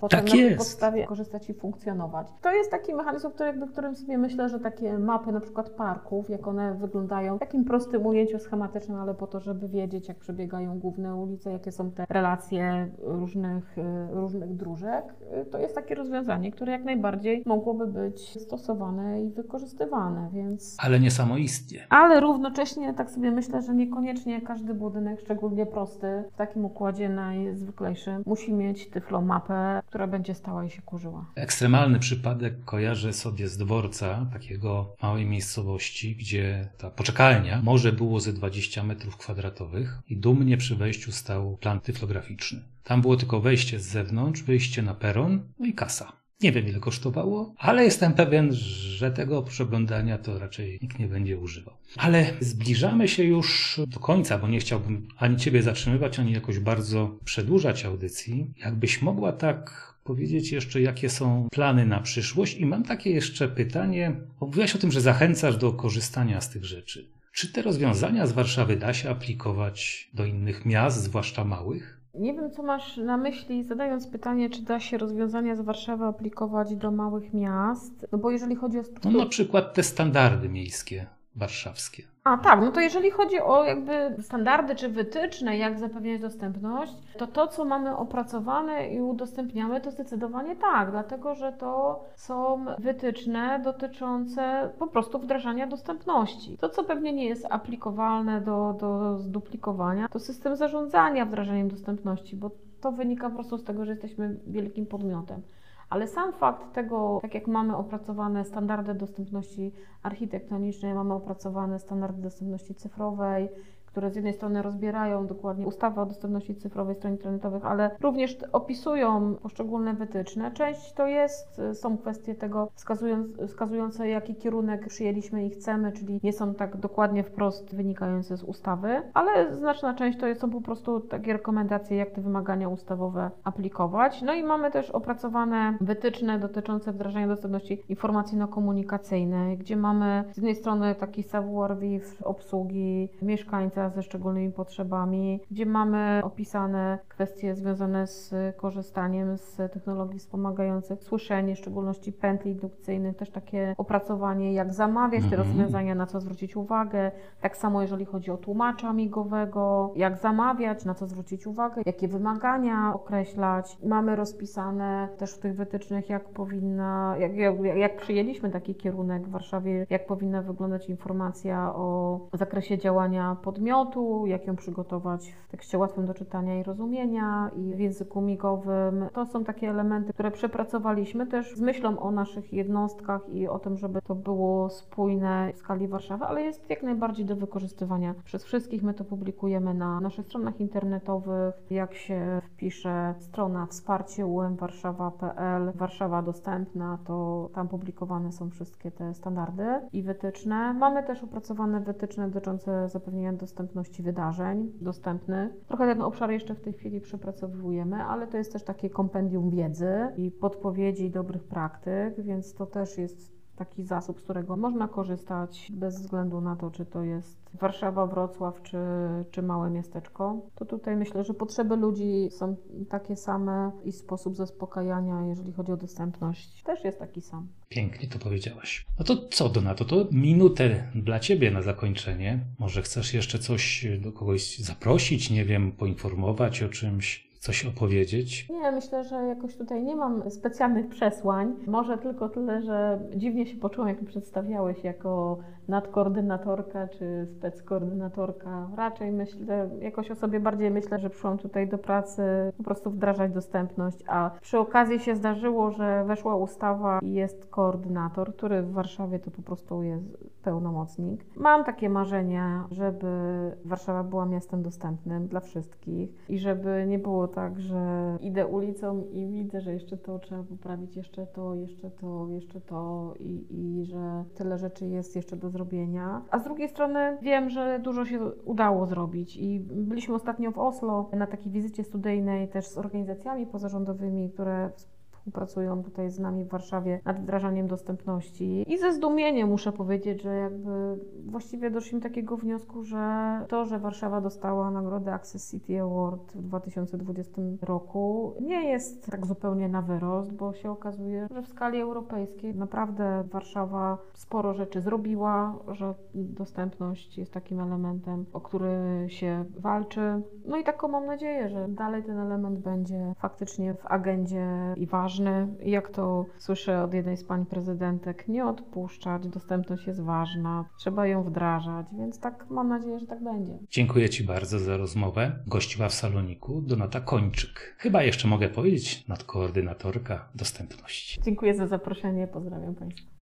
potem tak na tej podstawie korzystać i funkcjonować. To jest taki mechanizm, który jakby, którym sobie myślę, że takie mapy na przykład parków, jak one wyglądają w takim prostym ujęciu schematycznym, ale po to, żeby wiedzieć, jak przebiegają główne ulice, jakie są te relacje różnych, różnych dróżek, to jest takie rozwiązanie, które jak najbardziej mogłoby być stosowane i wykorzystywane, więc... Ale nie samoistnie. Ale równocześnie tak sobie myślę, że niekoniecznie każdy budynek, szczególnie prosty, w takim układzie najzwyklejszym, musi mieć tyflomapę, która będzie stała i się kurzyła. Ekstremalny przypadek kojarzę sobie z dworca, takiego małej miejscowości, gdzie ta poczekalnia może było ze dwadzieścia metrów kwadratowych i dumnie przy wejściu stał plan tyflograficzny. Tam było tylko wejście z zewnątrz, wyjście na peron, no i kasa. Nie wiem, ile kosztowało, ale jestem pewien, że tego przeglądania to raczej nikt nie będzie używał. Ale zbliżamy się już do końca, bo nie chciałbym ani Ciebie zatrzymywać, ani jakoś bardzo przedłużać audycji. Jakbyś mogła tak powiedzieć jeszcze, jakie są plany na przyszłość i mam takie jeszcze pytanie. Mówiłaś o tym, że zachęcasz do korzystania z tych rzeczy. Czy te rozwiązania z Warszawy da się aplikować do innych miast, zwłaszcza małych? Nie wiem, co masz na myśli, zadając pytanie, czy da się rozwiązania z Warszawy aplikować do małych miast, no bo jeżeli chodzi o... No na przykład te standardy miejskie warszawskie. A tak, no to jeżeli chodzi o jakby standardy czy wytyczne, jak zapewniać dostępność, to to, co mamy opracowane i udostępniamy, to zdecydowanie tak, dlatego że to są wytyczne dotyczące po prostu wdrażania dostępności. To, co pewnie nie jest aplikowalne do, do zduplikowania, to system zarządzania wdrażaniem dostępności, bo to wynika po prostu z tego, że jesteśmy wielkim podmiotem. Ale sam fakt tego, tak jak mamy opracowane standardy dostępności architektonicznej, mamy opracowane standardy dostępności cyfrowej, które z jednej strony rozbierają dokładnie ustawę o dostępności cyfrowej stron internetowych, ale również opisują poszczególne wytyczne. Część to jest, są kwestie tego wskazujące, jaki kierunek przyjęliśmy i chcemy, czyli nie są tak dokładnie wprost wynikające z ustawy, ale znaczna część to są po prostu takie rekomendacje, jak te wymagania ustawowe aplikować. No i mamy też opracowane wytyczne dotyczące wdrażania dostępności informacyjno-komunikacyjnej, gdzie mamy z jednej strony taki savoir vivre obsługi mieszkańca ze szczególnymi potrzebami, gdzie mamy opisane kwestie związane z korzystaniem z technologii wspomagających słyszenie, w szczególności pętli indukcyjnych, też takie opracowanie, jak zamawiać te mm-hmm. rozwiązania, na co zwrócić uwagę. Tak samo, jeżeli chodzi o tłumacza migowego, jak zamawiać, na co zwrócić uwagę, jakie wymagania określać. Mamy rozpisane też w tych wytycznych, jak powinna, jak, jak, jak przyjęliśmy taki kierunek w Warszawie, jak powinna wyglądać informacja o zakresie działania podmiotu, Podmiotu, jak ją przygotować w tekście łatwym do czytania i rozumienia i w języku migowym. To są takie elementy, które przepracowaliśmy też z myślą o naszych jednostkach i o tym, żeby to było spójne w skali Warszawy, ale jest jak najbardziej do wykorzystywania przez wszystkich. My to publikujemy na naszych stronach internetowych. Jak się wpisze strona wsparcie u m warszawa kropka p l, Warszawa dostępna, to tam publikowane są wszystkie te standardy i wytyczne. Mamy też opracowane wytyczne dotyczące zapewnienia dostępności wydarzeń dostępnych. Trochę ten obszar jeszcze w tej chwili przepracowujemy, ale to jest też takie kompendium wiedzy i podpowiedzi dobrych praktyk, więc to też jest taki zasób, z którego można korzystać bez względu na to, czy to jest Warszawa, Wrocław, czy, czy małe miasteczko. To tutaj myślę, że potrzeby ludzi są takie same i sposób zaspokajania, jeżeli chodzi o dostępność, też jest taki sam. Pięknie to powiedziałaś. No to co, Donato, to minutę dla Ciebie na zakończenie. Może chcesz jeszcze coś do kogoś zaprosić, nie wiem, poinformować o czymś? Coś opowiedzieć? Nie, myślę, że jakoś tutaj nie mam specjalnych przesłań. Może tylko tyle, że dziwnie się poczułam, jak mi przedstawiałeś jako nadkoordynatorka czy speckoordynatorka. Raczej myślę, jakoś o sobie bardziej myślę, że przyszłam tutaj do pracy po prostu wdrażać dostępność, a przy okazji się zdarzyło, że weszła ustawa i jest koordynator, który w Warszawie to po prostu jest pełnomocnik. Mam takie marzenia, żeby Warszawa była miastem dostępnym dla wszystkich i żeby nie było tak, że idę ulicą i widzę, że jeszcze to trzeba poprawić, jeszcze to, jeszcze to, jeszcze to i, i że tyle rzeczy jest jeszcze do zrobienia. A z drugiej strony wiem, że dużo się udało zrobić i byliśmy ostatnio w Oslo na takiej wizycie studyjnej też z organizacjami pozarządowymi, które współpracują tutaj z nami w Warszawie nad wdrażaniem dostępności i ze zdumieniem muszę powiedzieć, że jakby właściwie doszliśmy do takiego wniosku, że to, że Warszawa dostała nagrodę Access City Award w dwa tysiące dwudziestym roku nie jest tak zupełnie na wyrost, bo się okazuje, że w skali europejskiej naprawdę Warszawa sporo rzeczy zrobiła, że dostępność jest takim elementem, o który się walczy. No i taką mam nadzieję, że dalej ten element będzie faktycznie w agendzie i ważny. Jak to słyszę od jednej z pań prezydentek, nie odpuszczać, dostępność jest ważna, trzeba ją wdrażać, więc tak mam nadzieję, że tak będzie. Dziękuję Ci bardzo za rozmowę. Gościła w saloniku Donata Kończyk. Chyba jeszcze mogę powiedzieć, nadkoordynatorka dostępności. Dziękuję za zaproszenie, pozdrawiam Państwa.